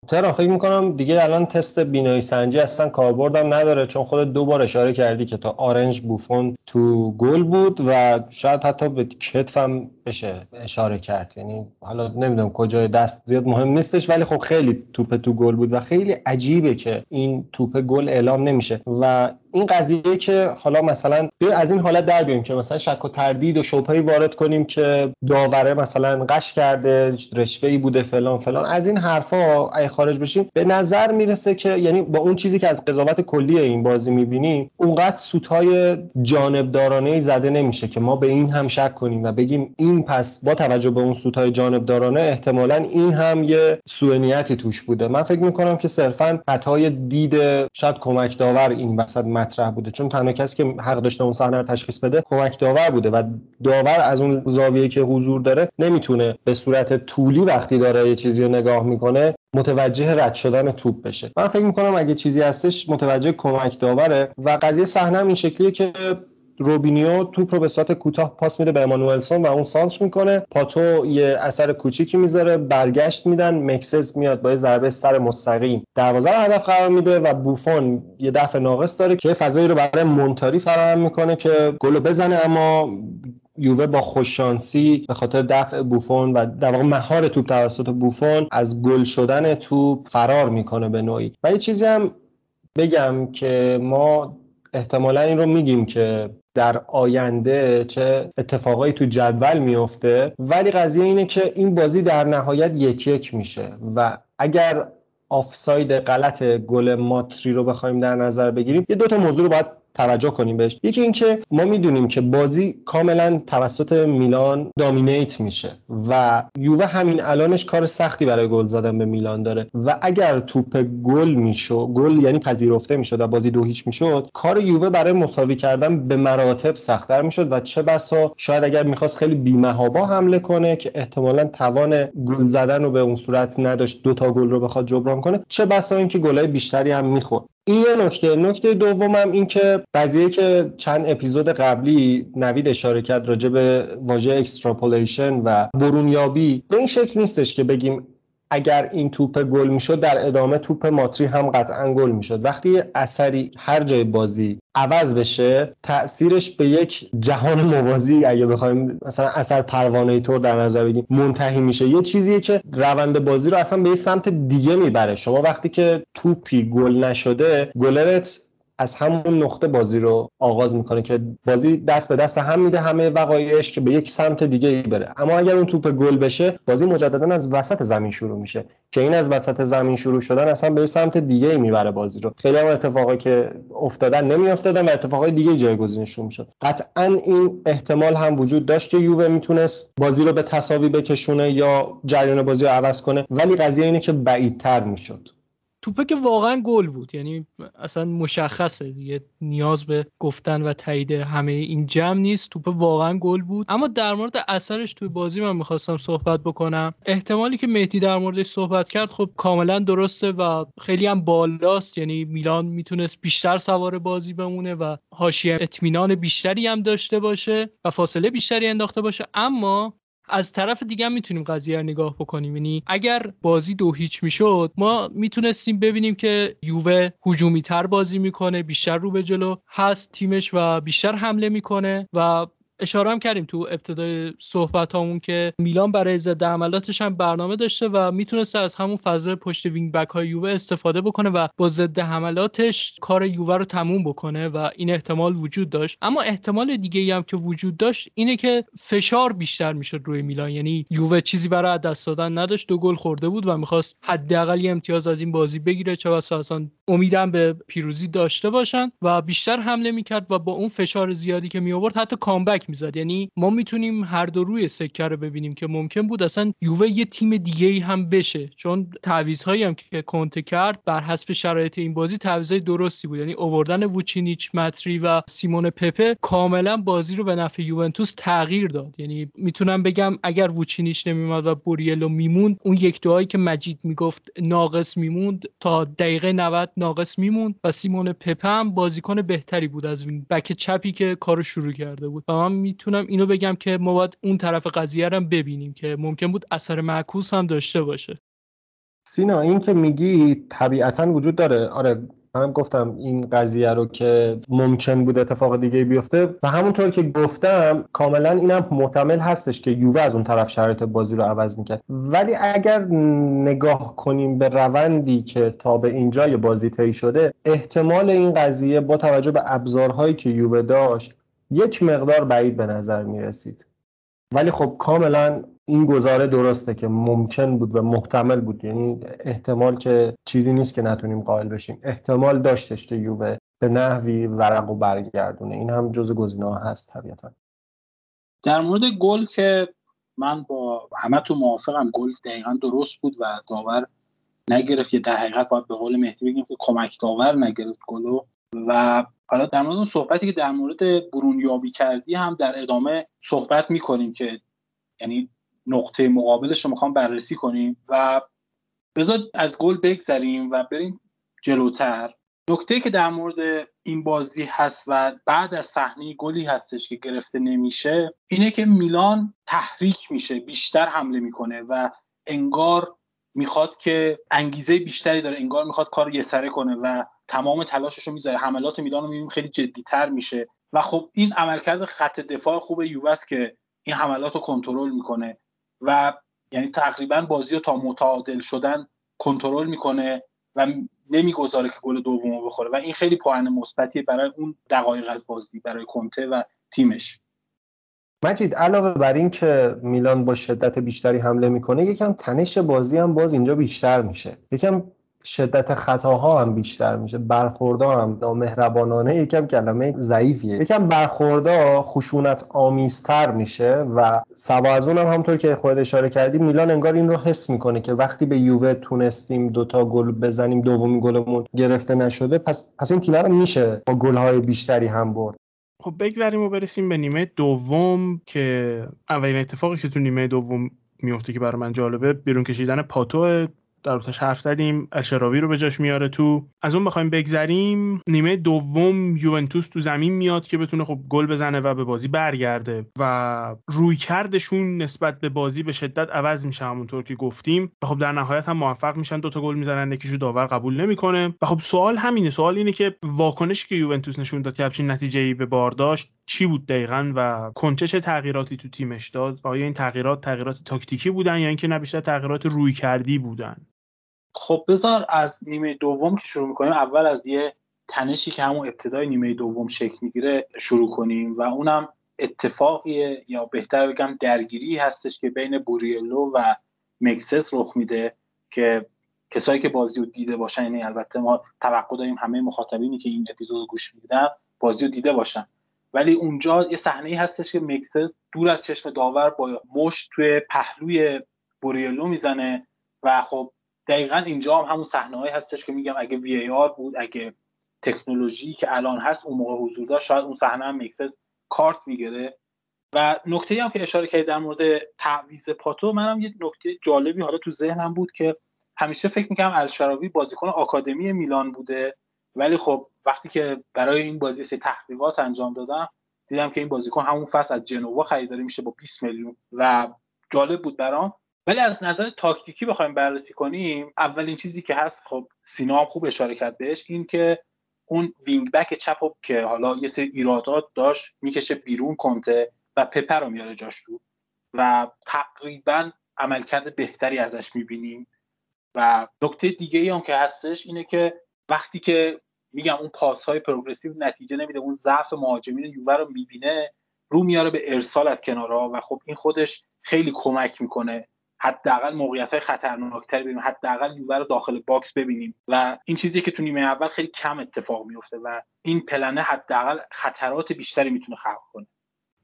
ترا فکر میکنم دیگه الان تست بینایی سنجی اصلا کاربردم نداره، چون خودت دو بار اشاره کردی که تا آرنج بوفون تو گل بود و شاید حتی به کتفم بشه اشاره کرد، یعنی حالا نمیدونم کجای دست زیاد مهم نیستش، ولی خب خیلی توپ تو گل بود و خیلی عجیبه که این توپ گل اعلام نمیشه. و این قضیه که حالا مثلا از این حالت در بیایم که مثلا شک و تردید و شبهه‌ای وارد کنیم که داوره مثلا غش کرده، رشوه‌ای بوده، فلان فلان، از این حرفا خارج بشیم، به نظر میرسه که یعنی با اون چیزی که از قضاوت کلی این بازی میبینیم اونقدر سوتای جانبدارانه زده نمیشه که ما به این هم شک کنیم و بگیم این پس با توجه به اون سوتای جانبدارانه احتمالاً این هم یه سوء نیتی توش بوده. من فکر میکنم که صرفاً خطای دید شاید کمک داور این وسط مطرح بوده، چون تنها کسی که حق داشته اون صحنه رو تشخیص بده کمک داور بوده و داور از اون زاویه که حضور داره نمیتونه به صورت طولی وقتی داره یه چیزی رو نگاه میکنه متوجه رد شدن توپ بشه. من فکر میکنم اگه چیزی هستش متوجه کمک داوره. و قضیه صحنه هم این شکلیه که روبینیو توپ رو به صورت کوتاه پاس میده به امانوئلسون و اون سانتر میکنه، پاتو یه اثر کوچیکی میذاره، برگشت میدن، مکسس میاد با یه ضربه سر مستقیم دروازه رو هدف قرار میده و بوفون یه دفع ناقص داره که فضایی رو برای مونتاری فراهم میکنه که گل بزنه، اما یووه با خوششانسی به خاطر دفع بوفون و در واقع مهار توپ توسط بوفون از گل شدن توپ فرار میکنه به نوعی. و یه چیزی هم بگم که ما احتمالاً این رو میگیم که در آینده چه اتفاقایی تو جدول میفته، ولی قضیه اینه که این بازی در نهایت 1-1 میشه و اگر آفساید غلط گل ماتری رو بخوایم در نظر بگیریم یه دوتا موضوع رو باید توجه کنیم بهش. یکی این که ما میدونیم که بازی کاملا توسط میلان دامینیت میشه و یووه همین الانش کار سختی برای گل زدن به میلان داره و اگر توپ گل میشد، گل یعنی پذیرفته میشد و بازی 2-0 میشد، کار یووه برای مساوی کردن به مراتب سخت‌تر میشد و چه بسا شاید اگر میخواست خیلی بی‌محابا حمله کنه که احتمالاً توان گل زدن رو به اون صورت نداشت، دو تا گل رو بخواد جبران کنه، چه بسا اینکه گلای بیشتری هم میخورد. این یه نکته. نکته دومم این که قضیه که چند اپیزود قبلی نوید اشاره کرد راجع به واژه اکستراپولیشن و برونیابی، به این شکل نیستش که بگیم اگر این توپ گل میشد در ادامه توپ ماتری هم قطعا گل میشد. وقتی اثری هر جای بازی عوض بشه تأثیرش به یک جهان موازی، اگه بخوایم مثلا اثر پروانه‌ای طور در نظر بگیریم، منتهی میشه. یه چیزیه که روند بازی رو اصلا به یه سمت دیگه میبره. شما وقتی که توپی گل نشده گلرت از همون نقطه بازی رو آغاز میکنه که بازی دست به دست هم میده، همه وقایعش که به یک سمت دیگه بره. اما اگر اون توپ گل بشه بازی مجددا از وسط زمین شروع میشه که این از وسط زمین شروع شدن اصلا به سمت دیگه میبره بازی رو. خیلی هم اتفاقایی که افتادن نمیافتادن و اتفاقای دیگه جایگزینشون میشد. قطعا این احتمال هم وجود داشت که یووه میتونست بازی رو به تساوی بکشونه یا جریان بازی رو عوض کنه، ولی قضیه اینه که بعیدتر میشد. توپه که واقعا گل بود، یعنی اصلا مشخصه دیگه، نیاز به گفتن و تایید همه این جمع نیست، توپه واقعا گل بود. اما در مورد اثرش توی بازی من میخواستم صحبت بکنم. احتمالی که مهدی در موردش صحبت کرد خب کاملا درسته و خیلی هم بالاست، یعنی میلان میتونست بیشتر سوار بازی بمونه و حاشیه اطمینان بیشتری هم داشته باشه و فاصله بیشتری انداخته باشه. اما از طرف دیگه هم میتونیم قضیه رو نگاه بکنیم، یعنی اگر بازی 2-0 میشد ما میتونستیم ببینیم که یووه هجومی تر بازی میکنه، بیشتر رو به جلو هست تیمش و بیشتر حمله میکنه و اشاره هم کردیم تو ابتدای صحبتامون که میلان برای ضد حملاتش هم برنامه داشته و میتونسته از همون فضای پشت وینگ بک های یووه استفاده بکنه و با ضد حملاتش کار یووه رو تموم بکنه و این احتمال وجود داشت. اما احتمال دیگه‌ای هم که وجود داشت اینه که فشار بیشتر میشد روی میلان، یعنی یووه چیزی برای دست دادن نداشت، دو گل خورده بود و می‌خواست حداقل امتیاز از این بازی بگیره، چه واسه اصلا امیدم به پیروزی داشته باشن و بیشتر حمله می‌کرد و با اون فشار زیادی که می‌آورد حتی کامبک می‌زد. یعنی ما می‌تونیم هر دو روی سکه رو ببینیم که ممکن بود اصلا یووه یه تیم دیگه‌ای هم بشه، چون تعویض‌هایی هم که کونته کرد بر حسب شرایط این بازی تعویضای درستی بود، یعنی آوردن ووچینیچ، ماتری و سیمونه پپه کاملا بازی رو به نفع یوونتوس تغییر داد. یعنی میتونم بگم اگر ووچینیچ نمیومد و بوریلو میموند، اون یک دوایی که مجید میگفت ناقص میموند تا دقیقه 90 ناقص میموند و سیمونه پپه هم بازیکن بهتری بود از این بک چپی که کارو شروع کرده بود و من میتونم اینو بگم که ما باید اون طرف قضیه رو ببینیم که ممکن بود اثر معکوس هم داشته باشه. سینا این که میگی طبیعتاً وجود داره. آره من گفتم این قضیه رو که ممکن بود اتفاق دیگه بیفته و همونطور که گفتم کاملا اینم محتمل هستش که یووه از اون طرف شرایط بازی رو عوض میکرد، ولی اگر نگاه کنیم به روندی که تا به اینجای بازی طی شده، احتمال این قضیه با توجه به ابزارهایی که یووه داشت یک مقدار بعید به نظر میرسید، ولی خب کاملا این گزاره درسته که ممکن بود و محتمل بود، یعنی احتمال که چیزی نیست که نتونیم قائل بشیم، احتمال داشتش که یووه به نحوی ورق و برگردونه. این هم جزء گزینه‌ها هست طبیعتا. در مورد گل که من با همه تو موافقم، گل دقیقا درست بود و داور نگرفت، یه در حقیقت باید به قول مهدی بگیم که کمک داور نگرفت گلو. و حالا در مورد اون صحبتی که در مورد برونیابی کردی هم در ادامه صحبت می‌کنیم که یعنی نقطه مقابلش رو میخوام بررسی کنیم و بذار از گل بگذریم و بریم جلوتر. نکته که در مورد این بازی هست و بعد از صحنه گلی هستش که گرفته نمیشه اینه که میلان تحریک میشه، بیشتر حمله میکنه و انگار میخواد که انگیزه بیشتری داره، انگار میخواد کار یه سره کنه و تمام تلاشش رو میذاره. حملات میلان رو میبینیم خیلی جدیتر میشه و خب این عملکرد خط دفاع خوب یووه که این حملات رو کنترل میکنه و یعنی تقریبا بازی رو تا متعادل شدن کنترل میکنه و نمیگذاره که گل دومو بخوره و این خیلی پوان مثبتیه برای اون دقایق از بازی برای کونته و تیمش. مجید علاوه بر این که میلان با شدت بیشتری حمله میکنه، یکم تنش بازی هم باز اینجا بیشتر میشه، یکم شدت خطاها هم بیشتر میشه، برخوردها هم نامهربانانه، یکم کلمه ضعیفیه، یکم برخوردها خشونت آمیزتر میشه و سوا از اون همونطور که خود اشاره کردی میلان انگار این رو حس میکنه که وقتی به یووه تونستیم دوتا گل بزنیم دومین گلمون گرفته نشده، پس این تیم رو میشه با گلهای بیشتری هم برد. خب بگذریم و برسیم به نیمه دوم که اولین اتفاقی که تو نیمه دوم میفته که برای من جالبه بیرون کشیدن پاتو، در روش حرف زدیم، اشراوی رو به جاش میاره. تو از اون بخوایم بگذریم، نیمه دوم یوونتوس تو زمین میاد که بتونه خب گل بزنه و به بازی برگرده و رویکردشون نسبت به بازی به شدت عوض میشه همونطور که گفتیم و خب در نهایت هم موفق میشن، دوتا گل میزنن، یکیشو داور قبول نمیکنه و خب سوال اینه که واکنشی که یوونتوس نشون داد که همچین نتیجه‌ای به بار داشت چی بود دقیقاً و کونته چه تغییراتی تو تیمش داد؟ آیا این تغییرات تاکتیکی بودن یا اینکه نه بیشتر تغییرات رویکردی بودن؟ خب بذار از نیمه دوم که شروع میکنیم اول از یه تنشی که همون ابتدای نیمه دوم شکل میگیره شروع کنیم و اونم اتفاقیه یا بهتر بگم درگیری هستش که بین بوریلو و مکسس رخ میده که کسایی که بازی رو دیده باشن، یعنی البته ما توقع داریم همه مخاطبینی که این اپیزود گوش میدن بازی رو دیده باشن، ولی اونجا یه صحنه‌ای هستش که مکسس دور از چشم داور با مشت توی پهلوی بوریلو میزنه و خب دقیقاً اینجا هم همون صحنه‌ای هستش که میگم اگه وی ای آر بود، اگه تکنولوژی که الان هست اون موقع حضور داشت، شاید اون صحنه هم مکسس کارت میگیره. و نکته‌ای هم که اشاره کردی در مورد تعویض پاتو، منم یه نکته جالبی حالا تو ذهنم بود که همیشه فکر می‌کردم الشراوی بازیکن آکادمی میلان بوده، ولی خب وقتی که برای این بازی سه تحقیقات انجام دادم دیدم که این بازیکن همون فصل از جنوا خریداری میشه با 20 میلیون و جالب بود برام. ولی از نظر تاکتیکی بخوایم بررسی کنیم، اولین چیزی که هست خب سینا هم خوب اشاره کرد بهش، این که اون وینگ بک چپو که حالا یه سری ایرادات داشت میکشه بیرون کونته و پپه رو میاره جاش تو و تقریبا عملکرد بهتری ازش میبینیم. و نکته دیگه ای هم که هستش اینه که وقتی که میگم اون پاسهای پروگرسیو نتیجه نمیده، اون ضعف مهاجمین یووه رو میبینه، رو میاره به ارسال از کنارها و خب این خودش خیلی کمک میکنه حداقل موقعیت‌های خطرناک‌تر ببینیم، حداقل یووه رو داخل باکس ببینیم و این چیزیه که تو نیمه اول خیلی کم اتفاق میفته و این پلنه حداقل خطرات بیشتری میتونه خلق کنه.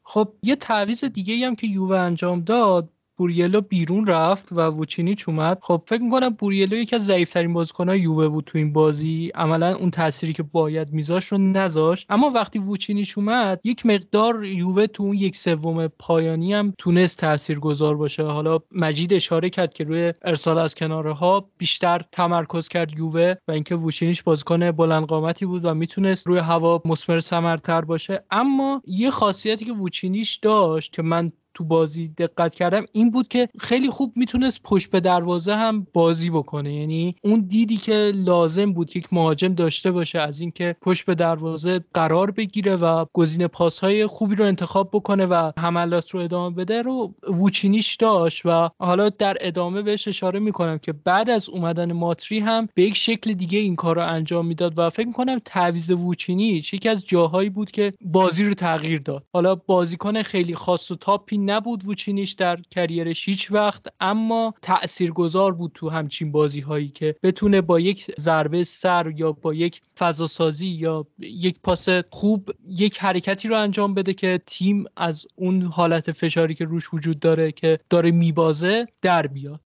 خب یه تعویض دیگه‌ای هم که یووه انجام داد، بوریلو بیرون رفت و ووچینیچ اومد. خب فکر می‌کنم بوریلو یکی از ضعیف‌ترین بازیکن‌های یووه بود تو این بازی، عملاً اون تأثیری که باید می‌ذاشت رو نذاشت. اما وقتی ووچینیچ اومد یک مقدار یووه تو اون یک سوم پایانی هم تونست تأثیرگذار باشه. حالا مجید اشاره کرد که روی ارسال از کناره‌ها بیشتر تمرکز کرد یووه و اینکه ووچینیچ بازیکن بلندقامتی بود و میتونست روی هوا مسمر ثمرتر باشه. اما یه خاصیتی که ووچینیچ داشت که من تو بازی دقت کردم این بود که خیلی خوب میتونست پشت به دروازه هم بازی بکنه، یعنی اون دیدی که لازم بود یک مهاجم داشته باشه از اینکه پشت به دروازه قرار بگیره و گزینه پاسهای خوبی رو انتخاب بکنه و حملات رو ادامه بده رو ووچینیچ داشت. و حالا در ادامه بهش اشاره میکنم که بعد از اومدن ماتری هم به یک شکل دیگه این کار رو انجام میداد و فکر میکنم تعویض ووچینیچ یکی از جاهایی بود که بازی رو تغییر داد. حالا بازیکن خیلی خاص و تاپی نبود ووچینیچ در کریرش هیچ وقت، اما تأثیرگذار بود تو همچین بازی‌هایی که بتونه با یک ضربه سر یا با یک فضاسازی یا یک پاس خوب یک حرکتی رو انجام بده که تیم از اون حالت فشاری که روش وجود داره که داره میبازه در بیاد.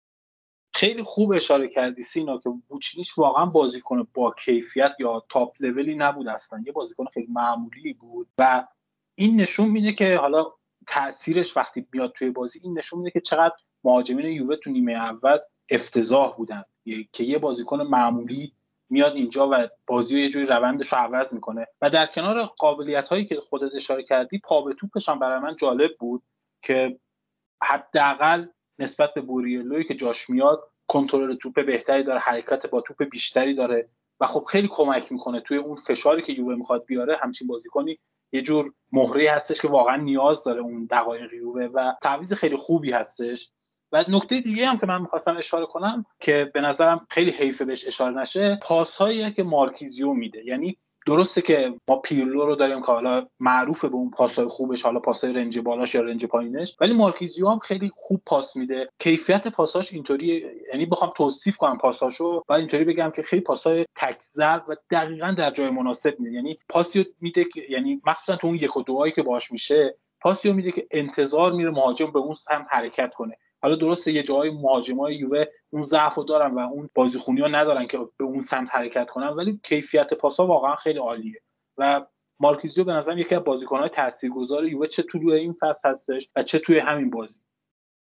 خیلی خوب اشاره کردی سینا که ووچینیچ واقعا بازیکن با کیفیت یا تاپ لولی نبود، اصلا یه بازیکن خیلی معمولی بود و این نشون میده که حالا تأثیرش وقتی بیاد توی بازی این نشون میده که چقدر مهاجمین یووه تو نیمه اول افتضاح بودن که یه بازیکن معمولی میاد اینجا و بازی رو یه جوری روندش رو عوض میکنه. و در کنار قابلیت‌هایی که خودت اشاره کردی پا به توپش هم برای من جالب بود که حداقل نسبت به بوریلوی که جاش میاد کنترل توپ بهتری داره، حرکت با توپ بیشتری داره و خب خیلی کمک میکنه توی اون فشاری که یووه میخواد بیاره. همچین بازیکنی یه جور مهری هستش که واقعا نیاز داره اون دقایق یووه و تعویض خیلی خوبی هستش. و نکته دیگه هم که من می‌خواستم اشاره کنم که به نظرم خیلی حیفه بهش اشاره نشه، پاس‌هایی که مارکیزیو میده. یعنی درسته که ما پیرلو رو داریم که حالا معروفه به اون پاس‌های خوبش، حالا پاس‌های رنج بالاش یا رنج پایینش، ولی مارکیزیو هم خیلی خوب پاس میده. کیفیت پاساش اینطوری، یعنی بخوام توصیف کنم پاساشو بعد اینطوری بگم که خیلی پاس‌های تک‌ضرب و دقیقاً در جای مناسب میده. یعنی پاسی میده که یعنی مخصوصا تو اون یک و دوایی که باهاش میشه، پاسی میده که انتظار میره مهاجم به اون سمت حرکت کنه. حالا درسته یه جایی مهاجمای یووه اون ضعفو دارن و اون بازیخونی‌ها ندارن که به اون سمت حرکت کنن، ولی کیفیت پاس‌ها واقعا خیلی عالیه و مارکیزیو به نظرم یکی از بازیکن‌های تاثیرگذار یووه چه تو این فصل هستش و چه توی همین بازی.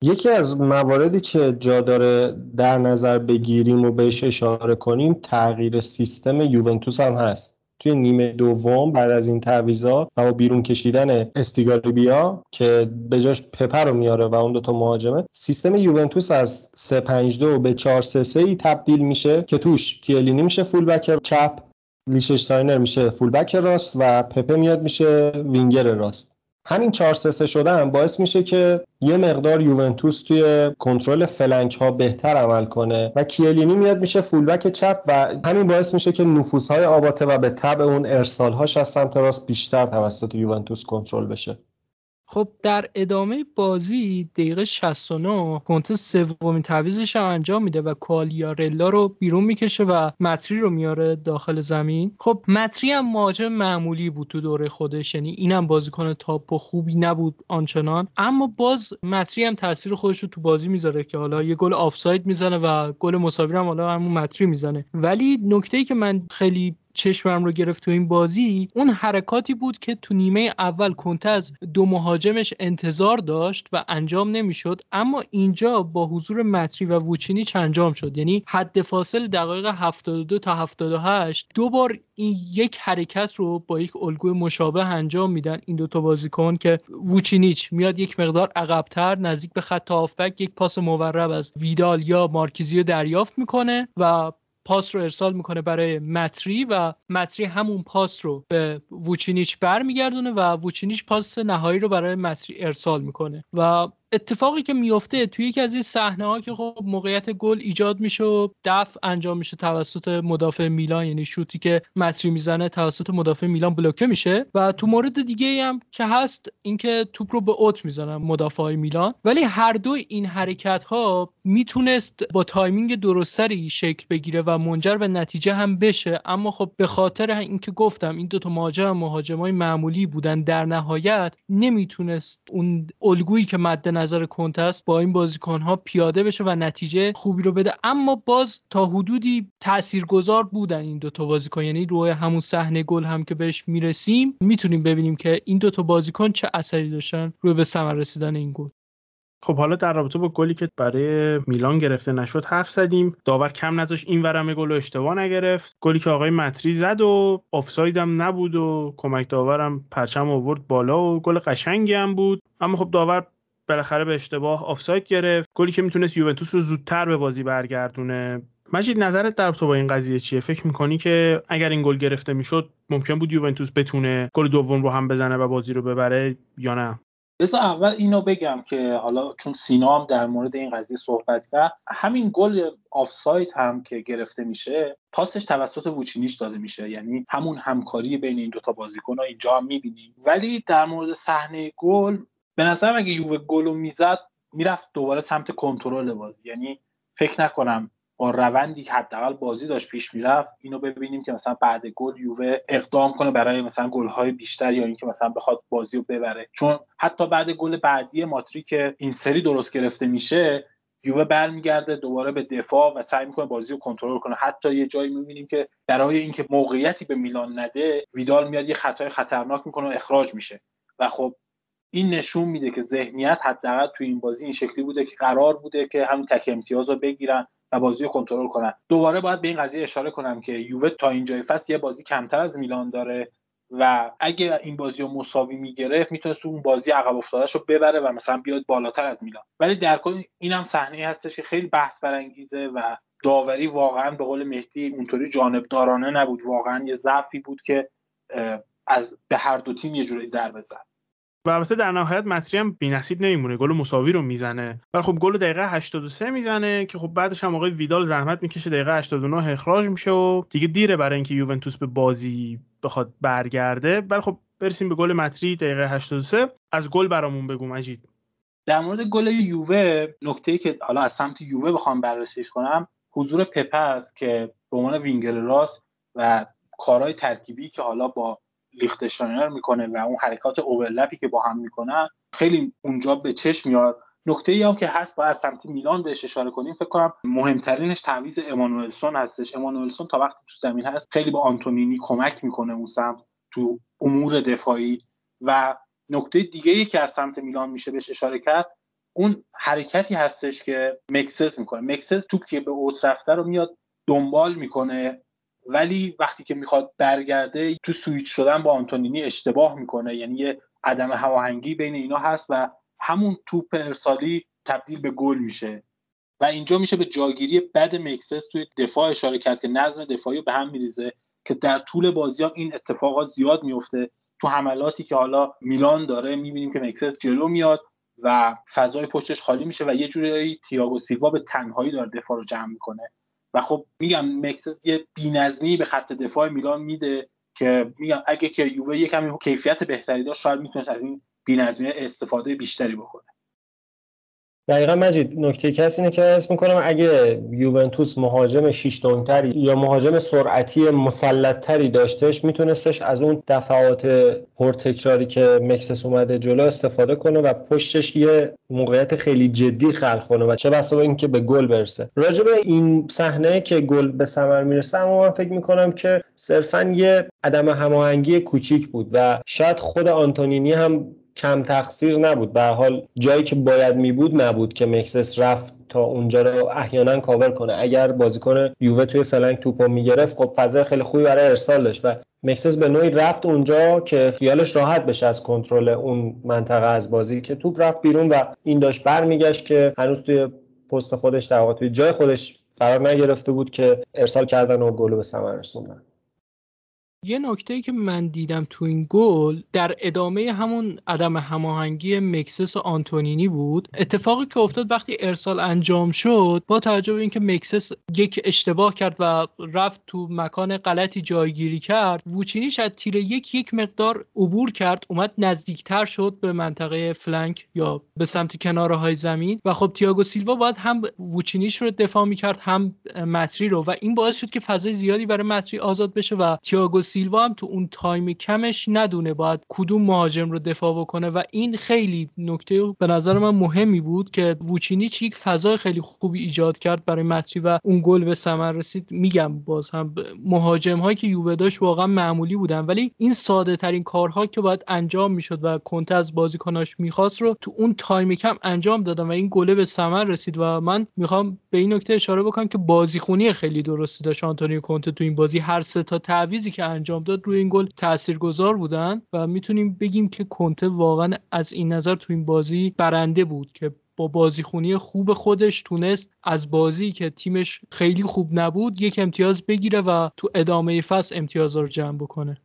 یکی از مواردی که جا داره در نظر بگیریم و بهش اشاره کنیم تغییر سیستم یوونتوس هم هست. توی نیمه دوم بعد از این تعویضا و بیرون کشیدن استیگاری بیا که به جاش پپه رو میاره و اون دوتا مهاجمه، سیستم یوونتوس از 352 به 433 تبدیل میشه که توش کیلینی میشه فول بک چپ، لیشتشتاینر میشه فول بک راست و پپه میاد میشه وینگر راست. همین 4-3-3 شدن باعث میشه که یه مقدار یوونتوس توی کنترل فلنک ها بهتر عمل کنه و کیلینی میاد میشه فولبک چپ و همین باعث میشه که نفوذهای آباته و به تبع اون ارسال هاش از سمت راست بیشتر توسط یوونتوس کنترل بشه. خب در ادامه بازی دقیقه 69 کونته سومین تعویضش رو انجام میده و کوالیارلا رو بیرون میکشه و ماتری رو میاره داخل زمین. خب ماتری هم مهاجم معمولی بود تو دوره خودش، یعنی اینم بازیکن تاپ و خوبی نبود آنچنان، اما باز ماتری هم تاثیر خودش رو تو بازی میذاره که حالا یه گل آفساید میزنه و گل مساوی هم حالا همون ماتری میزنه. ولی نکته‌ای که من خیلی چشمم رو گرفت تو این بازی اون حرکاتی بود که تو نیمه اول کونته از دو مهاجمش انتظار داشت و انجام نمیشد، اما اینجا با حضور ماتری و ووچینیچ انجام شد. یعنی حد فاصل دقایق 72 تا 78 دو بار این یک حرکت رو با یک الگوی مشابه انجام میدن این دو تا بازیکن که ووچینیچ میاد یک مقدار عقب‌تر نزدیک به خط هافبک یک پاس مورب از ویدال یا مارکیزیو دریافت میکنه و پاس رو ارسال میکنه برای ماتری و ماتری همون پاس رو به ووچینیچ برمیگردونه و ووچینیچ پاس نهایی رو برای ماتری ارسال میکنه و اتفاقی که میفته توی یکی از این صحنه‌ها که خب موقعیت گل ایجاد میشه و دفع انجام میشه توسط مدافع میلان، یعنی شوتی که ماتری میزنه توسط مدافع میلان بلوکه میشه و تو مورد دیگه‌ای هم که هست اینکه توپ رو به اوت میزنن مدافعای میلان، ولی هر دو این حرکت‌ها میتونست با تایمینگ درستری شکل بگیره و منجر به نتیجه هم بشه، اما خب به خاطر اینکه گفتم این دو تا مهاجمای معمولی بودن در نهایت نمیتونست اون الگویی که مد نظر کونته است با این بازیکن‌ها پیاده بشه و نتیجه خوبی رو بده. اما باز تا حدودی تاثیرگذار بودن این دو تا بازیکن، یعنی روی همون صحنه گل هم که بهش میرسیم میتونیم ببینیم که این دو تا بازیکن چه اثری داشتن روی به ثمر رسیدن این گل. خب حالا در رابطه با گلی که برای میلان گرفته نشد حرف زدیم، داور کم نذاشت این ورم گل رو اشتباه نگرفت، گلی که آقای ماتری زد و آفساید هم نبود و کمک داورم پرچم آورد بالا و گل قشنگی هم بود، اما خب داور بالاخره به اشتباه آفساید گرفت، گلی که میتونست یوونتوس رو زودتر به بازی برگردونه. مجید نظرت در تو با این قضیه چیه؟ فکر میکنی که اگر این گل گرفته میشد ممکن بود یوونتوس بتونه گل دوم رو هم بزنه و بازی رو ببره یا نه؟ بذار اول اینو بگم که حالا چون سینا هم در مورد این قضیه صحبت کرد، همین گل آفساید هم که گرفته میشه پاسش توسط ووچینیچ داده میشه، یعنی همون همکاری بین این دو تا بازیکن ها اینجا هم میبینیم. ولی در مورد صحنه گل به نظرم اگه یووه گلو میزد میرفت دوباره سمت کنترل بازی، یعنی فکر نکنم با روندی که حداقل بازی داشت پیش میرفت اینو ببینیم که مثلا بعد گل یووه اقدام کنه برای مثلا گل‌های بیشتر یا اینکه مثلا بخواد بازی رو ببره، چون حتی بعد گل بعدی ماتری که این سری درست گرفته میشه یووه برمیگرده دوباره به دفاع و سعی میکنه بازی رو کنترل کنه. حتی یه جایی میبینیم که برای اینکه موقعیتی به میلان نده ویدال میاد یه خطای خطرناک میکنه و اخراج میشه و خب این نشون میده که ذهنیت حداقل تو این بازی این شکلی بوده که قرار بوده که همین تک امتیاز رو بگیرن و بازی رو کنترل کنن. دوباره باید به این قضیه اشاره کنم که یووه تا اینجای فصل یه بازی کمتر از میلان داره و اگه این بازی رو مساوی میگرفت میتونست اون بازی عقب افتاده‌اش رو ببره و مثلا بیاد بالاتر از میلان. ولی در کل اینم صحنه‌ای هستش که خیلی بحث برانگیزه و داوری واقعا به قول مهدی اونطوری جانبدارانه نبود، واقعا یه ضعفی بود که از به هر دو تیم یه جوری ضربه زد. و البته در نهایت ماتری هم بی‌نصیب نمیمونه، گل مساوی رو میزنه. ولی خب گل دقیقه 83 میزنه که خب بعدش هم آقای ویدال زحمت میکشه، دقیقه 89 اخراج میشه و دیگه دیره برای اینکه یوونتوس به بازی بخواد برگرده. ولی خب برسیم به گل ماتری دقیقه 83. از گل برامون بگو مجید. در مورد گل یووه نکته‌ای که حالا از سمت یووه بخوام بررسیش کنم حضور پپه است که به عنوان وینگر راست و کارهای ترکیبی که حالا با لیشتشتاینر میکنه و اون حرکات اوورلپی که با هم میکنن خیلی اونجا به چشم میاد. نکته‌ای هم که هست باید از سمت میلان بهش اشاره کنیم، فکر کنم مهمترینش تعویض امانوئلسون هستش. امانوئلسون تا وقتی تو زمین هست خیلی با آنتونی کمک میکنه اون سمت تو امور دفاعی. و نکته دیگه‌ای که از سمت میلان میشه بهش اشاره کرد اون حرکتی هستش که مکسس میکنه. مکسس توپ که به اوت رفته رو میاد دنبال میکنه ولی وقتی که میخواد برگرده تو سویچ شدن با آنتونینی اشتباه میکنه، یعنی یه عدم هماهنگی بین اینا هست و همون توپ ارسالی تبدیل به گل میشه و اینجا میشه به جاگیری بد مکسس توی دفاع اشاره کرد که نظم دفاعی به هم میریزه که در طول بازی هم این اتفاقات زیاد میفته. تو حملاتی که حالا میلان داره میبینیم که مکسس جلو میاد و فضای پشتش خالی میشه و یه جوری تیاگو سیلوا به تنهایی داره دفاع رو جمع میکنه و خب میگم مکسس یه بی‌نظمی به خط دفاع میلان میده که میگم اگه که یووه یکم کیفیت بهتری داشت شاید میتونست از این بی‌نظمی استفاده بیشتری بکنه. دقیقاً مجید نکته کسی اینه که اسم میکنم اگه یوونتوس مهاجم شیش‌تونتری یا مهاجم سرعتی مسلط‌تری داشتش میتونستش از اون دفعات پرتکراری که مکسس اومده جلو استفاده کنه و پشتش یه موقعیت خیلی جدی خلق کنه و چه بسا اینکه به گل برسه. راجع به این صحنه که گل به ثمر میرسه اما من فکر میکنم که صرفاً یه عدم هماهنگی کوچیک بود و شاید خود آنتونینی هم کم تقصیر نبود، به هر حال جایی که باید میبود نبود که مکسس رفت تا اونجا رو احیانا کاور کنه. اگر بازیکن یووه توی فلنگ توپو میگرفت خب فضای خیلی خوبی برای ارسال داشت و مکسس به نوعی رفت اونجا که خیالش راحت بشه از کنترل اون منطقه از بازی که توپ رفت بیرون و این داشت برمیگشت که هنوز توی پست خودش در واقع توی جای خودش قرار نگرفته بود که ارسال کردن و گل به ثمر رسوندن. یه نکته‌ای که من دیدم تو این گل در ادامه همون عدم هماهنگی مکسس و آنتونی بود. اتفاقی که افتاد وقتی ارسال انجام شد، با توجه به اینکه مکسس یک اشتباه کرد و رفت تو مکان غلطی جایگیری کرد، ووچینیچ از تیر یک مقدار عبور کرد، اومد نزدیکتر شد به منطقه فلنک یا به سمت کنارهای زمین و خب تیاگو سیلوا باید هم ووچینیچ رو دفاع می‌کرد هم ماتری رو و این باعث شد که فضای زیادی برای ماتری آزاد بشه و تیاگو سیلوا هم تو اون تایم کمش ندونه باید کدوم مهاجم رو دفاع بکنه و این خیلی نکته به نظر من مهمی بود که ووچینیچ یک فضای خیلی خوبی ایجاد کرد برای ماتری و اون گل به ثمر رسید. میگم باز هم مهاجم هایی که یووه داشت واقعا معمولی بودن ولی این ساده ترین کارها که باید انجام میشد و کونته از بازیکناش میخواست رو تو اون تایم کم انجام دادن و این گل به ثمر رسید و من میخوام به این نکته اشاره بکنم که بازیخونی خیلی درستی داشت آنتونیو کونته تو این بازی. هر سه تا تعویضی که انجام داد روی این گل تاثیرگذار بودن و میتونیم بگیم که کونته واقعا از این نظر تو این بازی برنده بود که با بازیخونی خوب خودش تونست از بازی که تیمش خیلی خوب نبود یک امتیاز بگیره و تو ادامه فصل امتیازها رو جمع بکنه.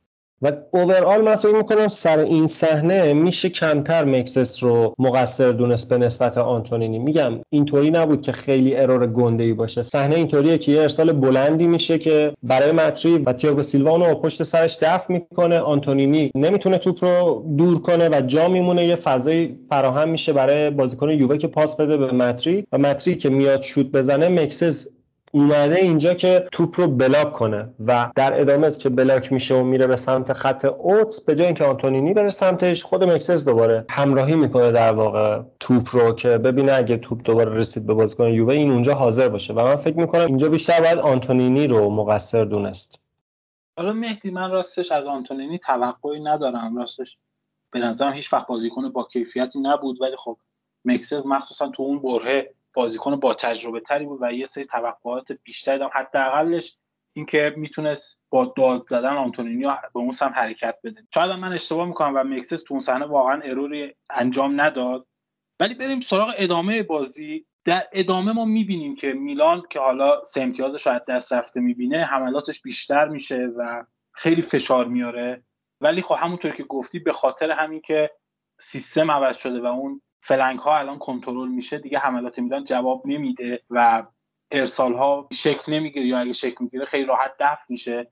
و اوورال من فکر میکنم سر این صحنه میشه کمتر مکسس رو مقصر دونست به نسبت آنتونینی. میگم اینطوری نبود که خیلی ارور گنده‌ای باشه. صحنه اینطوریه که یه ارسال بلندی میشه که برای ماتری و تیاگو سیلوا اونو پشت سرش دفع میکنه، آنتونینی نمیتونه توپ رو دور کنه و جا میمونه، یه فضایی فراهم میشه برای بازیکن یووه که پاس بده به ماتری و ماتری که میاد شوت بزنه، مکسس اومده اینجا که توپ رو بلاک کنه و در ادامه که بلاک میشه و میره به سمت خط اوت، به جای اینکه آنتونینی بره سمتش خود مکسس دوباره همراهی میکنه در واقع توپ رو که ببینه اگه توپ دوباره رسید به بازیکن یووه این اونجا حاضر باشه و من فکر میکنم اینجا بیشتر باید آنتونینی رو مقصر دونست. حالا مهدی، من راستش از آنتونینی توقعی ندارم، راستش به نظرم هیچ وقت بازیکن با کیفیتی نبود ولی خب مکسس مخصوصا تو اون برهه بازیکن با تجربه تری بود و یه سری توقعات بیشتری داشت. حداقلش اینکه میتونست با داد زدن آنتونینی به اون سمت حرکت بده. شاید من اشتباه میکنم و مکسس تو اون صحنه واقعا اروری انجام نداد. ولی بریم سراغ ادامه بازی. در ادامه ما میبینیم که میلان که حالا سه امتیازش رو از دست رفته میبینه، حملاتش بیشتر میشه و خیلی فشار میاره. ولی خب همونطور که گفتی به خاطر همین که سیستم عوض شده و اون فلنگ ها الان کنترل میشه دیگه حملات میلان جواب نمیده و ارسال ها شکل نمیگیره یا اگه شکل میگیره خیلی راحت دفع میشه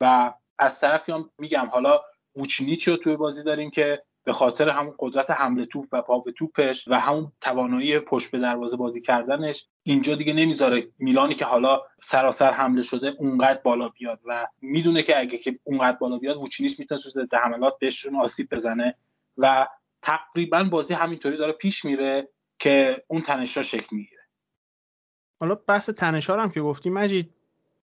و از طرفی هم میگم حالا ووچینیچ رو توی بازی داریم که به خاطر همون قدرت حمله توپ و پا به توپش و همون توانایی پشت به دروازه بازی کردنش اینجا دیگه نمیذاره میلانی که حالا سراسر حمله شده اونقدر بالا بیاد و میدونه که اگه که اونقدر بالا بیاد ووچینیچ میتونه تو ضد حملات بهشون آسیب بزنه و تقریبا بازی همینطوری داره پیش میره که اون تنش‌ها شکل میگیره. حالا بحث تنش‌ها هم که گفتی مجید،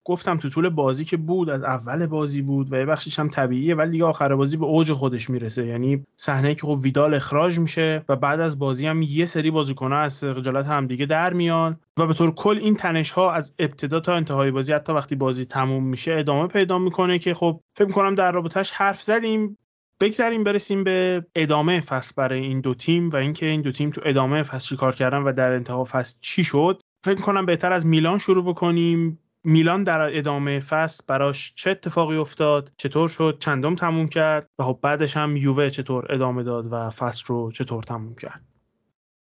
گفتم تو طول بازی که بود از اول بازی بود و یه بخشش هم طبیعیه ولی دیگه آخر بازی به اوج خودش میرسه. یعنی صحنه‌ای که خب ویدال اخراج میشه و بعد از بازی هم یه سری بازیکن‌ها از خجالت هم دیگه در میان و به طور کل این تنش‌ها از ابتدا تا انتهای بازی حتی وقتی بازی تموم میشه ادامه پیدا میکنه که خب فکر می‌کنم در رابطه‌اش حرف زدیم. بگذاریم برسیم به ادامه فصل برای این دو تیم و اینکه این دو تیم تو ادامه فصل چی کار کردن و در انتها فصل چی شد. فکر کنم بهتر از میلان شروع بکنیم. میلان در ادامه فصل براش چه اتفاقی افتاد، چطور شد، چندم تموم کرد و خب بعدش هم یووه چطور ادامه داد و فصل رو چطور تموم کرد.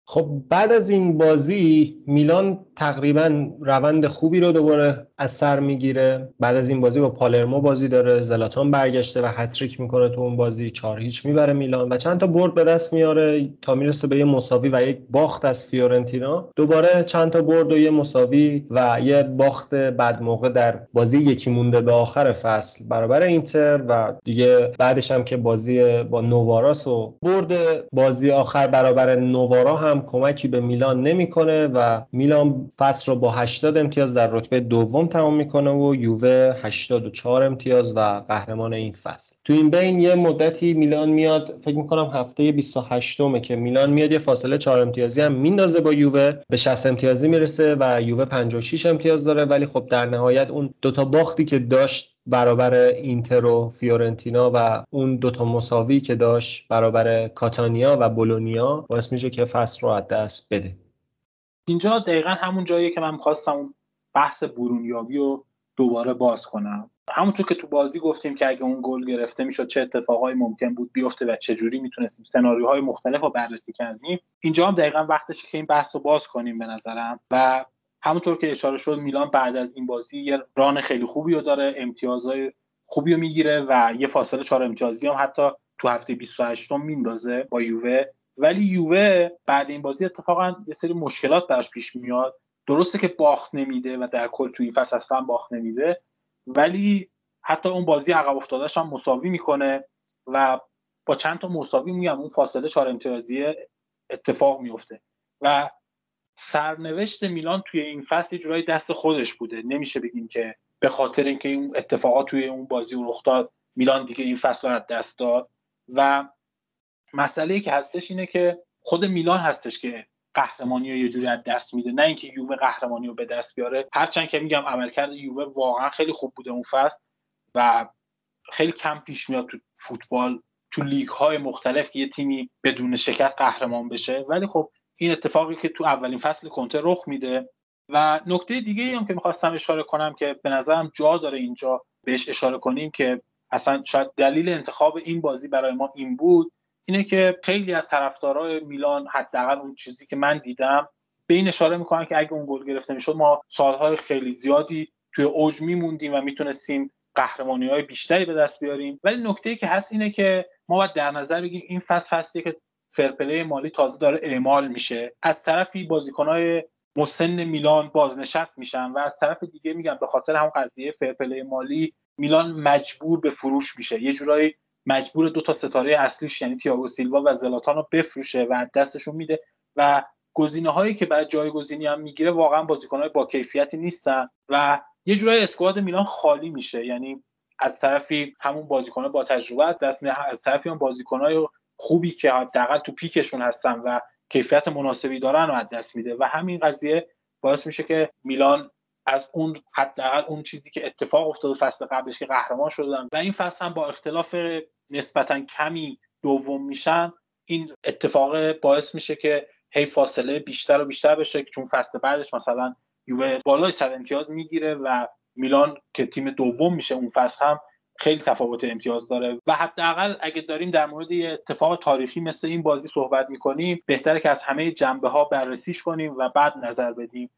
خب بعد از این بازی میلان تقریبا روند خوبی رو دوباره از سر میگیره. بعد از این بازی با پالرمو بازی داره، زلاتان برگشته و هتریک میکنه تو اون بازی، 4-0 میبره میلان و چند تا برد به دست میاره تا میرسه به یه مساوی و یک باخت از فیورنتینا. دوباره چند تا برد و یه مساوی و یه باخت بعد موقع در بازی یکی مونده به آخر فصل برابر اینتر و دیگه بعدش هم که بازی با نواراس و برد بازی آخر برابر نوارا هم کمکی به میلان نمیکنه و میلان فصل رو با 80 امتیاز در رتبه دوم تمام میکنه و یووه 84 امتیاز و قهرمان این فصل. تو این بین یه مدتی میلان میاد، فکر میکنم هفته 28م که میلان میاد یه فاصله 4 امتیازی هم میندازه با یووه، به 60 امتیازی میرسه و یووه 56 امتیاز داره ولی خب در نهایت اون دوتا باختی که داشت برابر اینتر و فیورنتینا و اون دوتا مساوی که داشت برابر کاتانیا و بولونیا باعث میشه که فصل رو از دست بده. اینجا دقیقا همون جاییه که من می‌خواستم بحث برونیابی رو دوباره باز کنم. همونطور که تو بازی گفتیم که اگه اون گل گرفته میشد چه اتفاقایی ممکن بود بیفته و چه جوری میتونستیم سناریوهای مختلف رو بررسی کردیم، اینجا هم دقیقاً وقتشه که این بحث رو باز کنیم به نظرم. و همونطور که اشاره شد میلان بعد از این بازی یه ران خیلی خوبی رو داره، امتیازهای خوبی رو میگیره و یه فاصله 4 امتیازی هم حتی تو هفته 28 میندازه با یووه. ولی یووه بعد این بازی اتفاقاً یه سری مشکلات براش پیش میاد. درسته که باخت نمیده و در کل تو این فصل اصلا باخت نمیده، ولی حتی اون بازی عقب افتاده‌اش هم مساوی میکنه و با چند تا مساوی میگم اون فاصله 4 امتیازی اتفاق میفته و سرنوشت میلان توی این فصل یه جورایی دست خودش بوده. نمیشه بگیم که به خاطر اینکه این اتفاقات توی اون بازی رخ داد میلان دیگه این فصل رو از دست داد. و مسئله که هستش اینه که خود میلان هستش که قهرمانی رو یه جوری از دست میده، نه اینکه یووه قهرمانی رو به دست بیاره. هرچند که میگم عملکرد یووه واقعا خیلی خوب بوده اون فصل و خیلی کم پیش میاد تو فوتبال تو لیگ های مختلف که یه تیمی بدون شکست قهرمان بشه، ولی خب این اتفاقی که تو اولین فصل کونته رخ میده. و نکته دیگه هم که میخواستم اشاره کنم که به نظرم جا داره اینجا بهش اشاره کنیم که اصلا شاید دلیل انتخاب این بازی برای ما این بود، اینه که خیلی از طرفدارای میلان حداقل اون چیزی که من دیدم به این اشاره میکنن که اگه اون گل گرفته میشد ما سالهای خیلی زیادی توی اوج میموندیم و میتونستیم قهرمانی‌های بیشتری به دست بیاریم. ولی نکته‌ای که هست اینه که ما باید در نظر بگیریم این فصلی که فرپلی مالی تازه داره اعمال میشه، از طرفی بازیکن‌های مسن میلان بازنشست میشن و از طرف دیگه میگم به خاطر هم قضیه فرپلی مالی میلان مجبور به فروش میشه، یه جورایی مجبور دو تا ستاره اصلیش یعنی تیاگو سیلوا و زلاتان رو بفروشه و دستشون میده و گزینه‌هایی که برای جایگزینی هم میگیره واقعا بازیکن‌های با کیفیتی نیستن و یه جورایی اسکواد میلان خالی میشه. یعنی از طرفی همون بازیکن‌ها با تجربه دست نه، از طرفی هم بازیکن‌های خوبی که حداقل تو پیکشون هستن و کیفیت مناسبی دارن و از دست میده و همین قضیه باعث میشه که میلان از اون حداقل اون چیزی که اتفاق افتاد فصل قبلش که قهرمان شدن و این فصل هم با اختلاف نسبتا کمی دوم میشن، این اتفاق باعث میشه که هی فاصله بیشتر و بیشتر بشه، چون فصل بعدش مثلا یووه بالای 100 امتیاز میگیره و میلان که تیم دوم میشه اون فصل هم خیلی تفاوت امتیاز داره. و حداقل اگه داریم در مورد یه اتفاق تاریخی مثل این بازی صحبت میکنیم بهتره که از همه جنبه‌ها بررسیش کنیم و بعد نظر بدیم.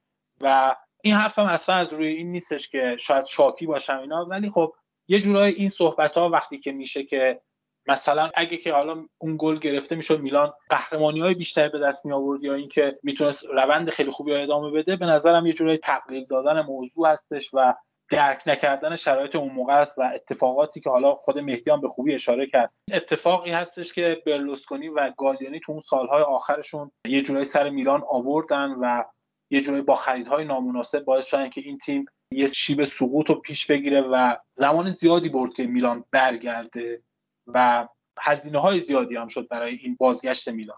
و این حرفم اصلا از روی این نیستش که شاید شاکی باشم اینا، ولی خب یه جورایی این صحبت‌ها وقتی که میشه که مثلا اگه که حالا اون گل گرفته میشد میلان قهرمانی‌های بیشتری به دست می‌آورد یا اینکه میتونست روند خیلی خوبی رو ادامه بده، به نظرم یه جورایی تقلیل دادن موضوع هستش و درک نکردن شرایط اون موقع است و اتفاقاتی که حالا خود مهدی هم به خوبی اشاره کرد. اتفاقی هستش که برلوسکونی و گالیانی تو اون سالهای آخرشون یه جورایی سر میلان آوردن و یه جورایی با خریدهای نامناسب باعث شدن که این تیم یه شیب سقوط رو پیش بگیره و زمان زیادی برد که میلان برگرده و هزینه‌های زیادی هم شد برای این بازگشت میلان.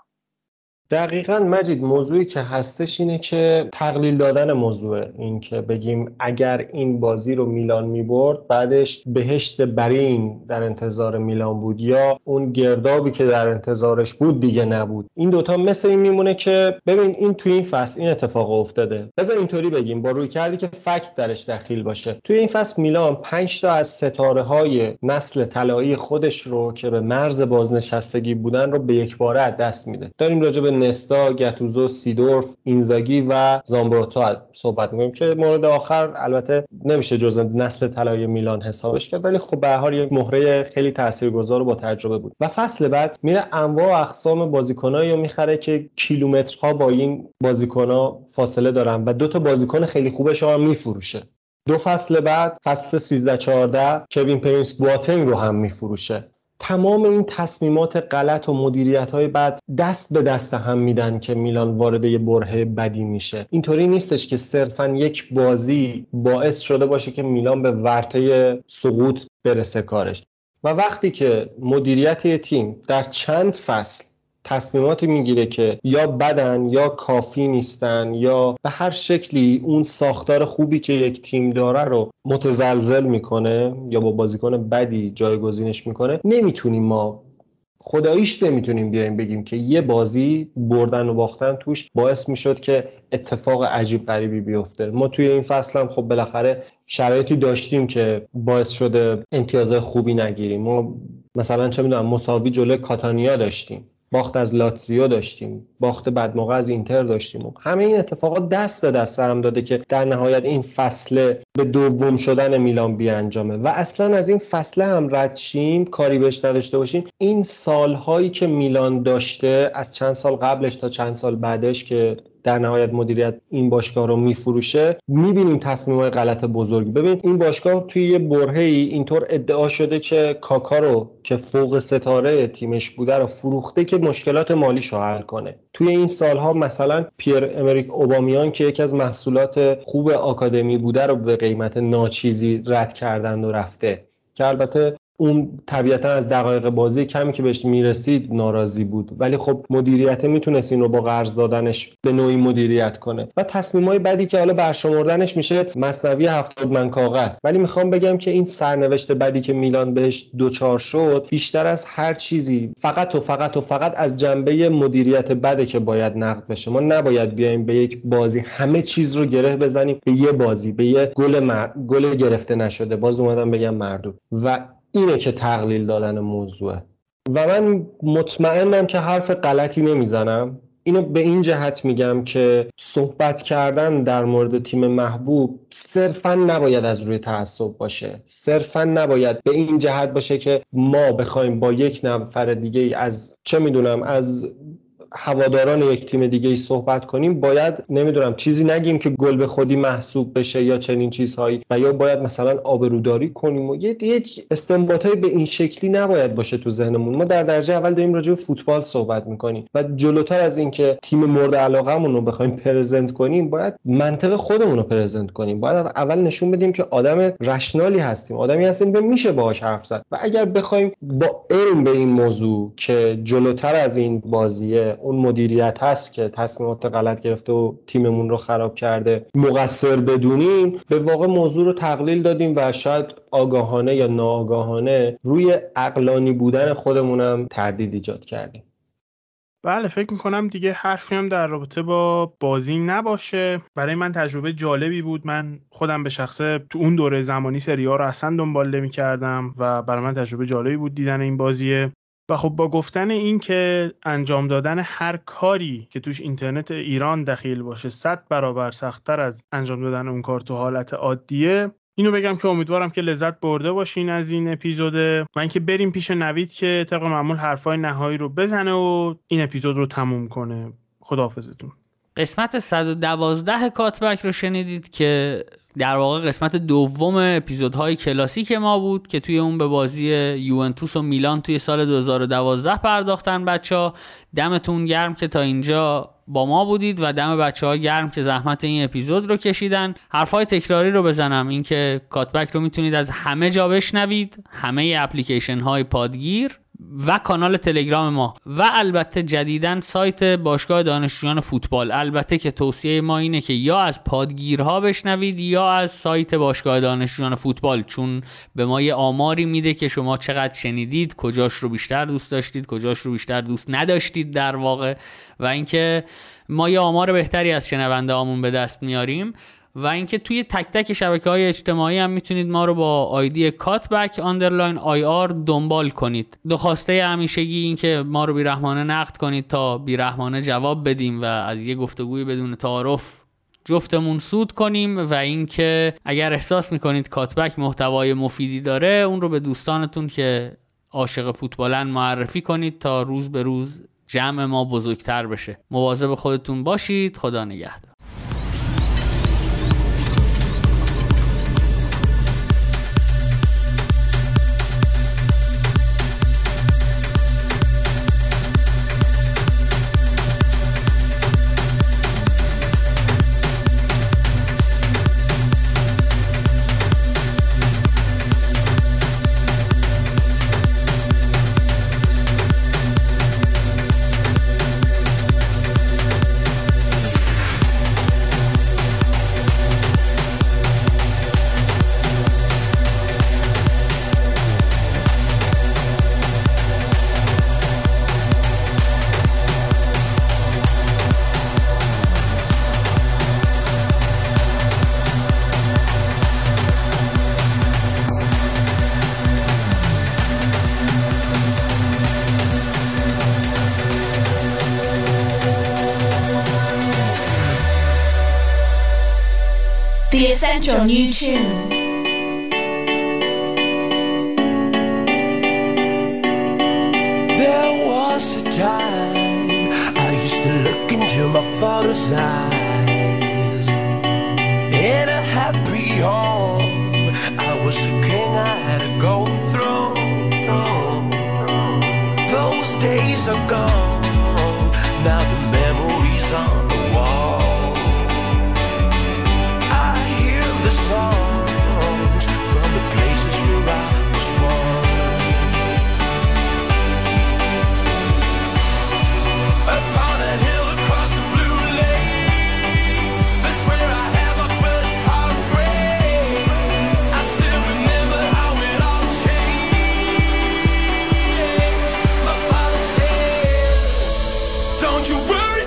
دقیقاً مجید، موضوعی که هستش اینه که تقلیل دادن موضوعه، این که بگیم اگر این بازی رو میلان میبرد بعدش بهشت برین در انتظار میلان بود یا اون گردابی که در انتظارش بود دیگه نبود. این دوتا مثل این میمونه که ببین این توی این فصل این اتفاق افتاده. بذار اینطوری بگیم با روی کردی که فکت درش دخیل باشه، توی این فصل میلان 5 تا از ستاره‌های نسل طلایی خودش رو که به مرز بازنشستگی بودن رو به یکباره از دست میده. داریم راجع به نستا، گاتوزو، سیدورف، اینزاگی و زامبروتا صحبت می‌کنیم که مورد آخر البته نمیشه جزء نسل طلایی میلان حسابش کرد، ولی خب به هر حال یک مهره خیلی تاثیرگذار با تجربه بود. و فصل بعد میره انواع و اقسام بازیکنایی رو میخره که کیلومترها با این بازیکن‌ها فاصله دارن و دو تا بازیکن خیلی خوبش هم میفروشه. دو فصل بعد فصل 13-14 کوین پرینس بواتنگ رو هم میفروشه. تمام این تصمیمات غلط و مدیریت‌های بد دست به دست هم میدن که میلان وارد یه برهه بدی میشه. اینطوری نیستش که صرفاً یک بازی باعث شده باشه که میلان به ورطه سقوط برسه کارش. و وقتی که مدیریت تیم در چند فصل تصمیماتی میگیره که یا بدن یا کافی نیستن یا به هر شکلی اون ساختار خوبی که یک تیم داره رو متزلزل میکنه یا با بازیکن بدی جایگزینش میکنه، نمیتونیم ما خداییش نمیتونیم بیایم بگیم که یه بازی بردن و باختن توش باعث میشد که اتفاق عجیب غریبی بیفته. ما توی این فصل هم خب بالاخره شرایطی داشتیم که باعث شده امتیاز خوبی نگیریم. ما مثلا چه میدونم مساوی جلوی کاتانیا داشتیم، باخت از لاتزیو داشتیم، باخت بدموقع از اینتر داشتیم. همه این اتفاقات دست به دست هم داده که در نهایت این فصل به دوم شدن میلان بیانجامه و اصلا از این فصل هم رد شیم، کاری بهش نداشته باشیم. این سالهایی که میلان داشته از چند سال قبلش تا چند سال بعدش که در نهایت مدیریت این باشگاه رو میفروشه، میبینیم تصمیم‌های غلط بزرگی. ببین این باشگاه توی یه برهه‌ای اینطور ادعا شده که کاکا رو که فوق ستاره تیمش بوده رو فروخته که مشکلات مالیشو حل کنه. توی این سالها مثلا پیر امریک اوبامیان که یکی از محصولات خوب آکادمی بوده رو به قیمت ناچیزی رد کردن و رفته، که البته اون طبیعتا از دقایق بازی کمی که بهش میرسید ناراضی بود، ولی خب مدیریت میتونست این رو با قرض دادنش به نوعی مدیریت کنه و تصمیمای بدی که حالا برشمردنش میشه مثنوی 70 من کاغذ. ولی میخوام بگم که این سرنوشت بدی که میلان بهش دوچار شد بیشتر از هر چیزی فقط از جنبه مدیریت بده که باید نقد بشه. ما نباید بیایم به یک بازی همه چیز رو گره بزنیم، به یه بازی، به یه گل گرفته نشده باز اومدم بگم مردم، و اینه که تقلیل دادن موضوعه. و من مطمئنم که حرف غلطی نمیزنم. اینو به این جهت میگم که صحبت کردن در مورد تیم محبوب صرفاً نباید از روی تعصب باشه، صرفاً نباید به این جهت باشه که ما بخوایم با یک نفر دیگه از چه میدونم از هواداران یک تیم دیگه ای صحبت کنیم، باید نمیدونم چیزی نگیم که گل به خودی محسوب بشه یا چنین چیزهایی، و یا باید مثلا آبروداری کنیم و یک استنباطی به این شکلی نباید باشه تو ذهنمون. ما در درجه اول داریم راجع به فوتبال صحبت میکنیم و جلوتر از این که تیم مورد علاقه‌مون رو بخوایم پرزنت کنیم باید منطق خودمون رو پرزنت کنیم. باید اول نشون بدیم که آدم رشنالی هستیم، آدمی هستیم که میشه باهاش حرف زد، و اگر بخوایم با علم به این موضوع که جلوتر از این بازیه اون مدیریت هست که تصمیمات غلط گرفته و تیممون رو خراب کرده مقصر بدونیم، به واقع موضوع رو تقلیل دادیم و شاید آگاهانه یا ناآگاهانه روی عقلانی بودن خودمونم تردید ایجاد کردیم. بله فکر میکنم دیگه حرفی هم در رابطه با بازی نباشه. برای من تجربه جالبی بود. من خودم به شخصه تو اون دوره زمانی سری آ رو اصلا دنبال نمی‌کردم و برای من تجربه جالبی بود دیدن این بازیه. و خب با گفتن این که انجام دادن هر کاری که توش اینترنت ایران دخیل باشه 100 برابر سخت‌تر از انجام دادن اون کار تو حالت عادیه، اینو بگم که امیدوارم که لذت برده باشین از این اپیزوده. من که بریم پیش نوید که طبق معمول حرفای نهایی رو بزنه و این اپیزود رو تموم کنه. خداحافظتون. قسمت 112 کاتبک رو شنیدید که در واقع قسمت دوم اپیزودهای کلاسیک ما بود که توی اون به بازی یوونتوس و میلان توی سال 2012 پرداختن. بچه‌ها دمتون گرم که تا اینجا با ما بودید و دم بچه‌ها گرم که زحمت این اپیزود رو کشیدن. حرفای تکراری رو بزنم، اینکه کاتبک رو میتونید از همه جا بشنوید، همه اپلیکیشن های پادگیر و کانال تلگرام ما و البته جدیداً سایت باشگاه دانشجویان فوتبال. البته که توصیه ما اینه که یا از پادگیرها بشنوید یا از سایت باشگاه دانشجویان فوتبال، چون به ما یه آماری میده که شما چقدر شنیدید، کجاش رو بیشتر دوست داشتید، کجاش رو بیشتر دوست نداشتید در واقع، و اینکه ما یه آمار بهتری از شنونده‌هامون به دست میاریم. و اینکه توی تک تک شبکه‌های اجتماعی هم میتونید ما رو با آیدی کاتبک_IR دنبال کنید. دخواسته همیشگی این که ما رو بیرحمانه نقد کنید تا بیرحمانه جواب بدیم و از یه گفتگوی بدون تعارف جفتمون سود کنیم. و اینکه اگر احساس میکنید کاتبک محتوای مفیدی داره اون رو به دوستانتون که عاشق فوتبالن معرفی کنید تا روز به روز جمع ما بزرگتر بشه. مواظب خودتون باشید. خدا نگهدار. Present your new tune. There was a time I used to look into my father's eyes. In a happy home, I was a king, I had a golden throne. Those days are gone, now the memories on the wall. The songs from the places where I was born. Upon a hill across the blue lake, that's where I had my first heartbreak. I still remember how it all changed. My father said, don't you worry,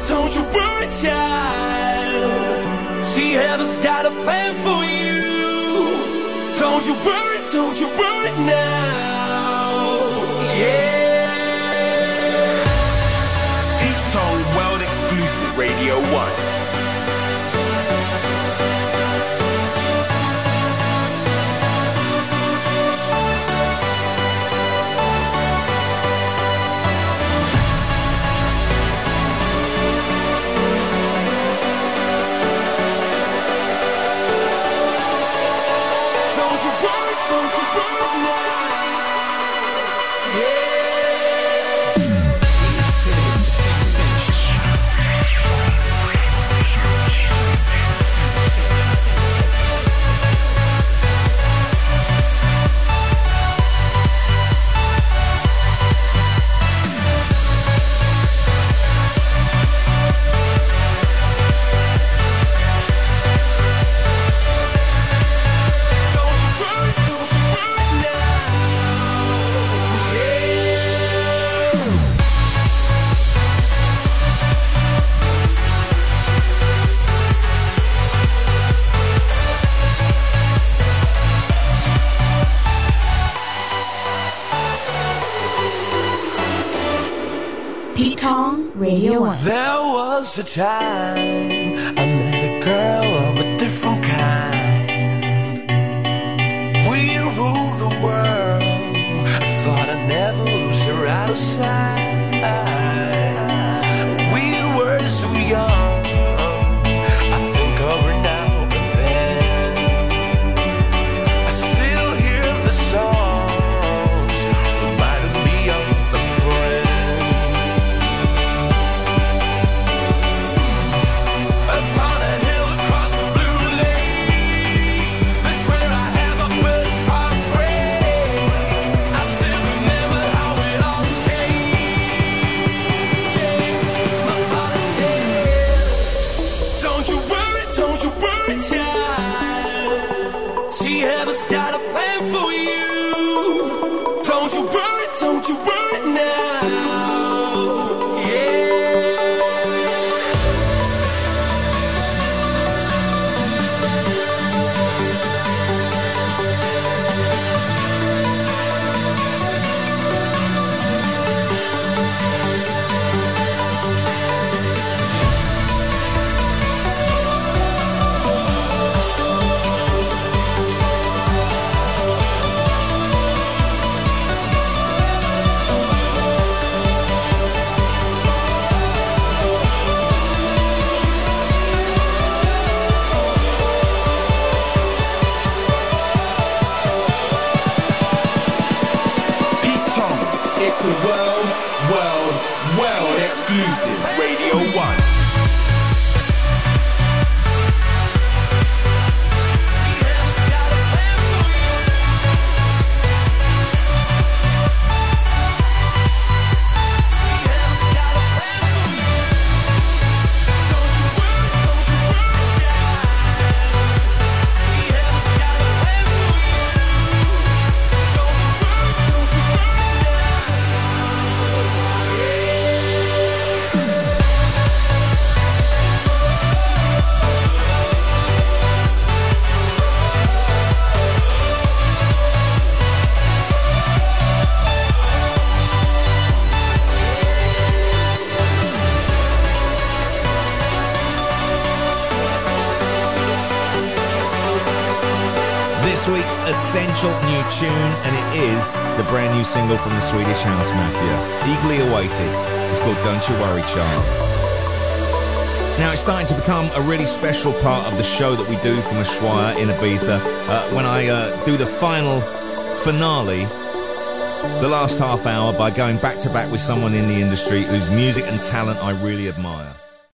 child. See, heaven's got a plan for you. Don't you worry now, yeah. E-Tone World Exclusive Radio 1. There was a time I met a girl of a different kind. We ruled the world. I thought I'd never lose her out of sight. We were so young. I think of her now and then. I still hear the songs, reminded me of a friend. Exclusive Radio 1. this week's essential new tune, and it is the brand new single from the Swedish House Mafia, eagerly awaited. It's called Don't You Worry Child. Now, it's starting to become a really special part of the show that we do from Ushuaia in Ibiza. When I do the final finale, the last half hour, by going back-to-back with someone in the industry whose music and talent I really admire.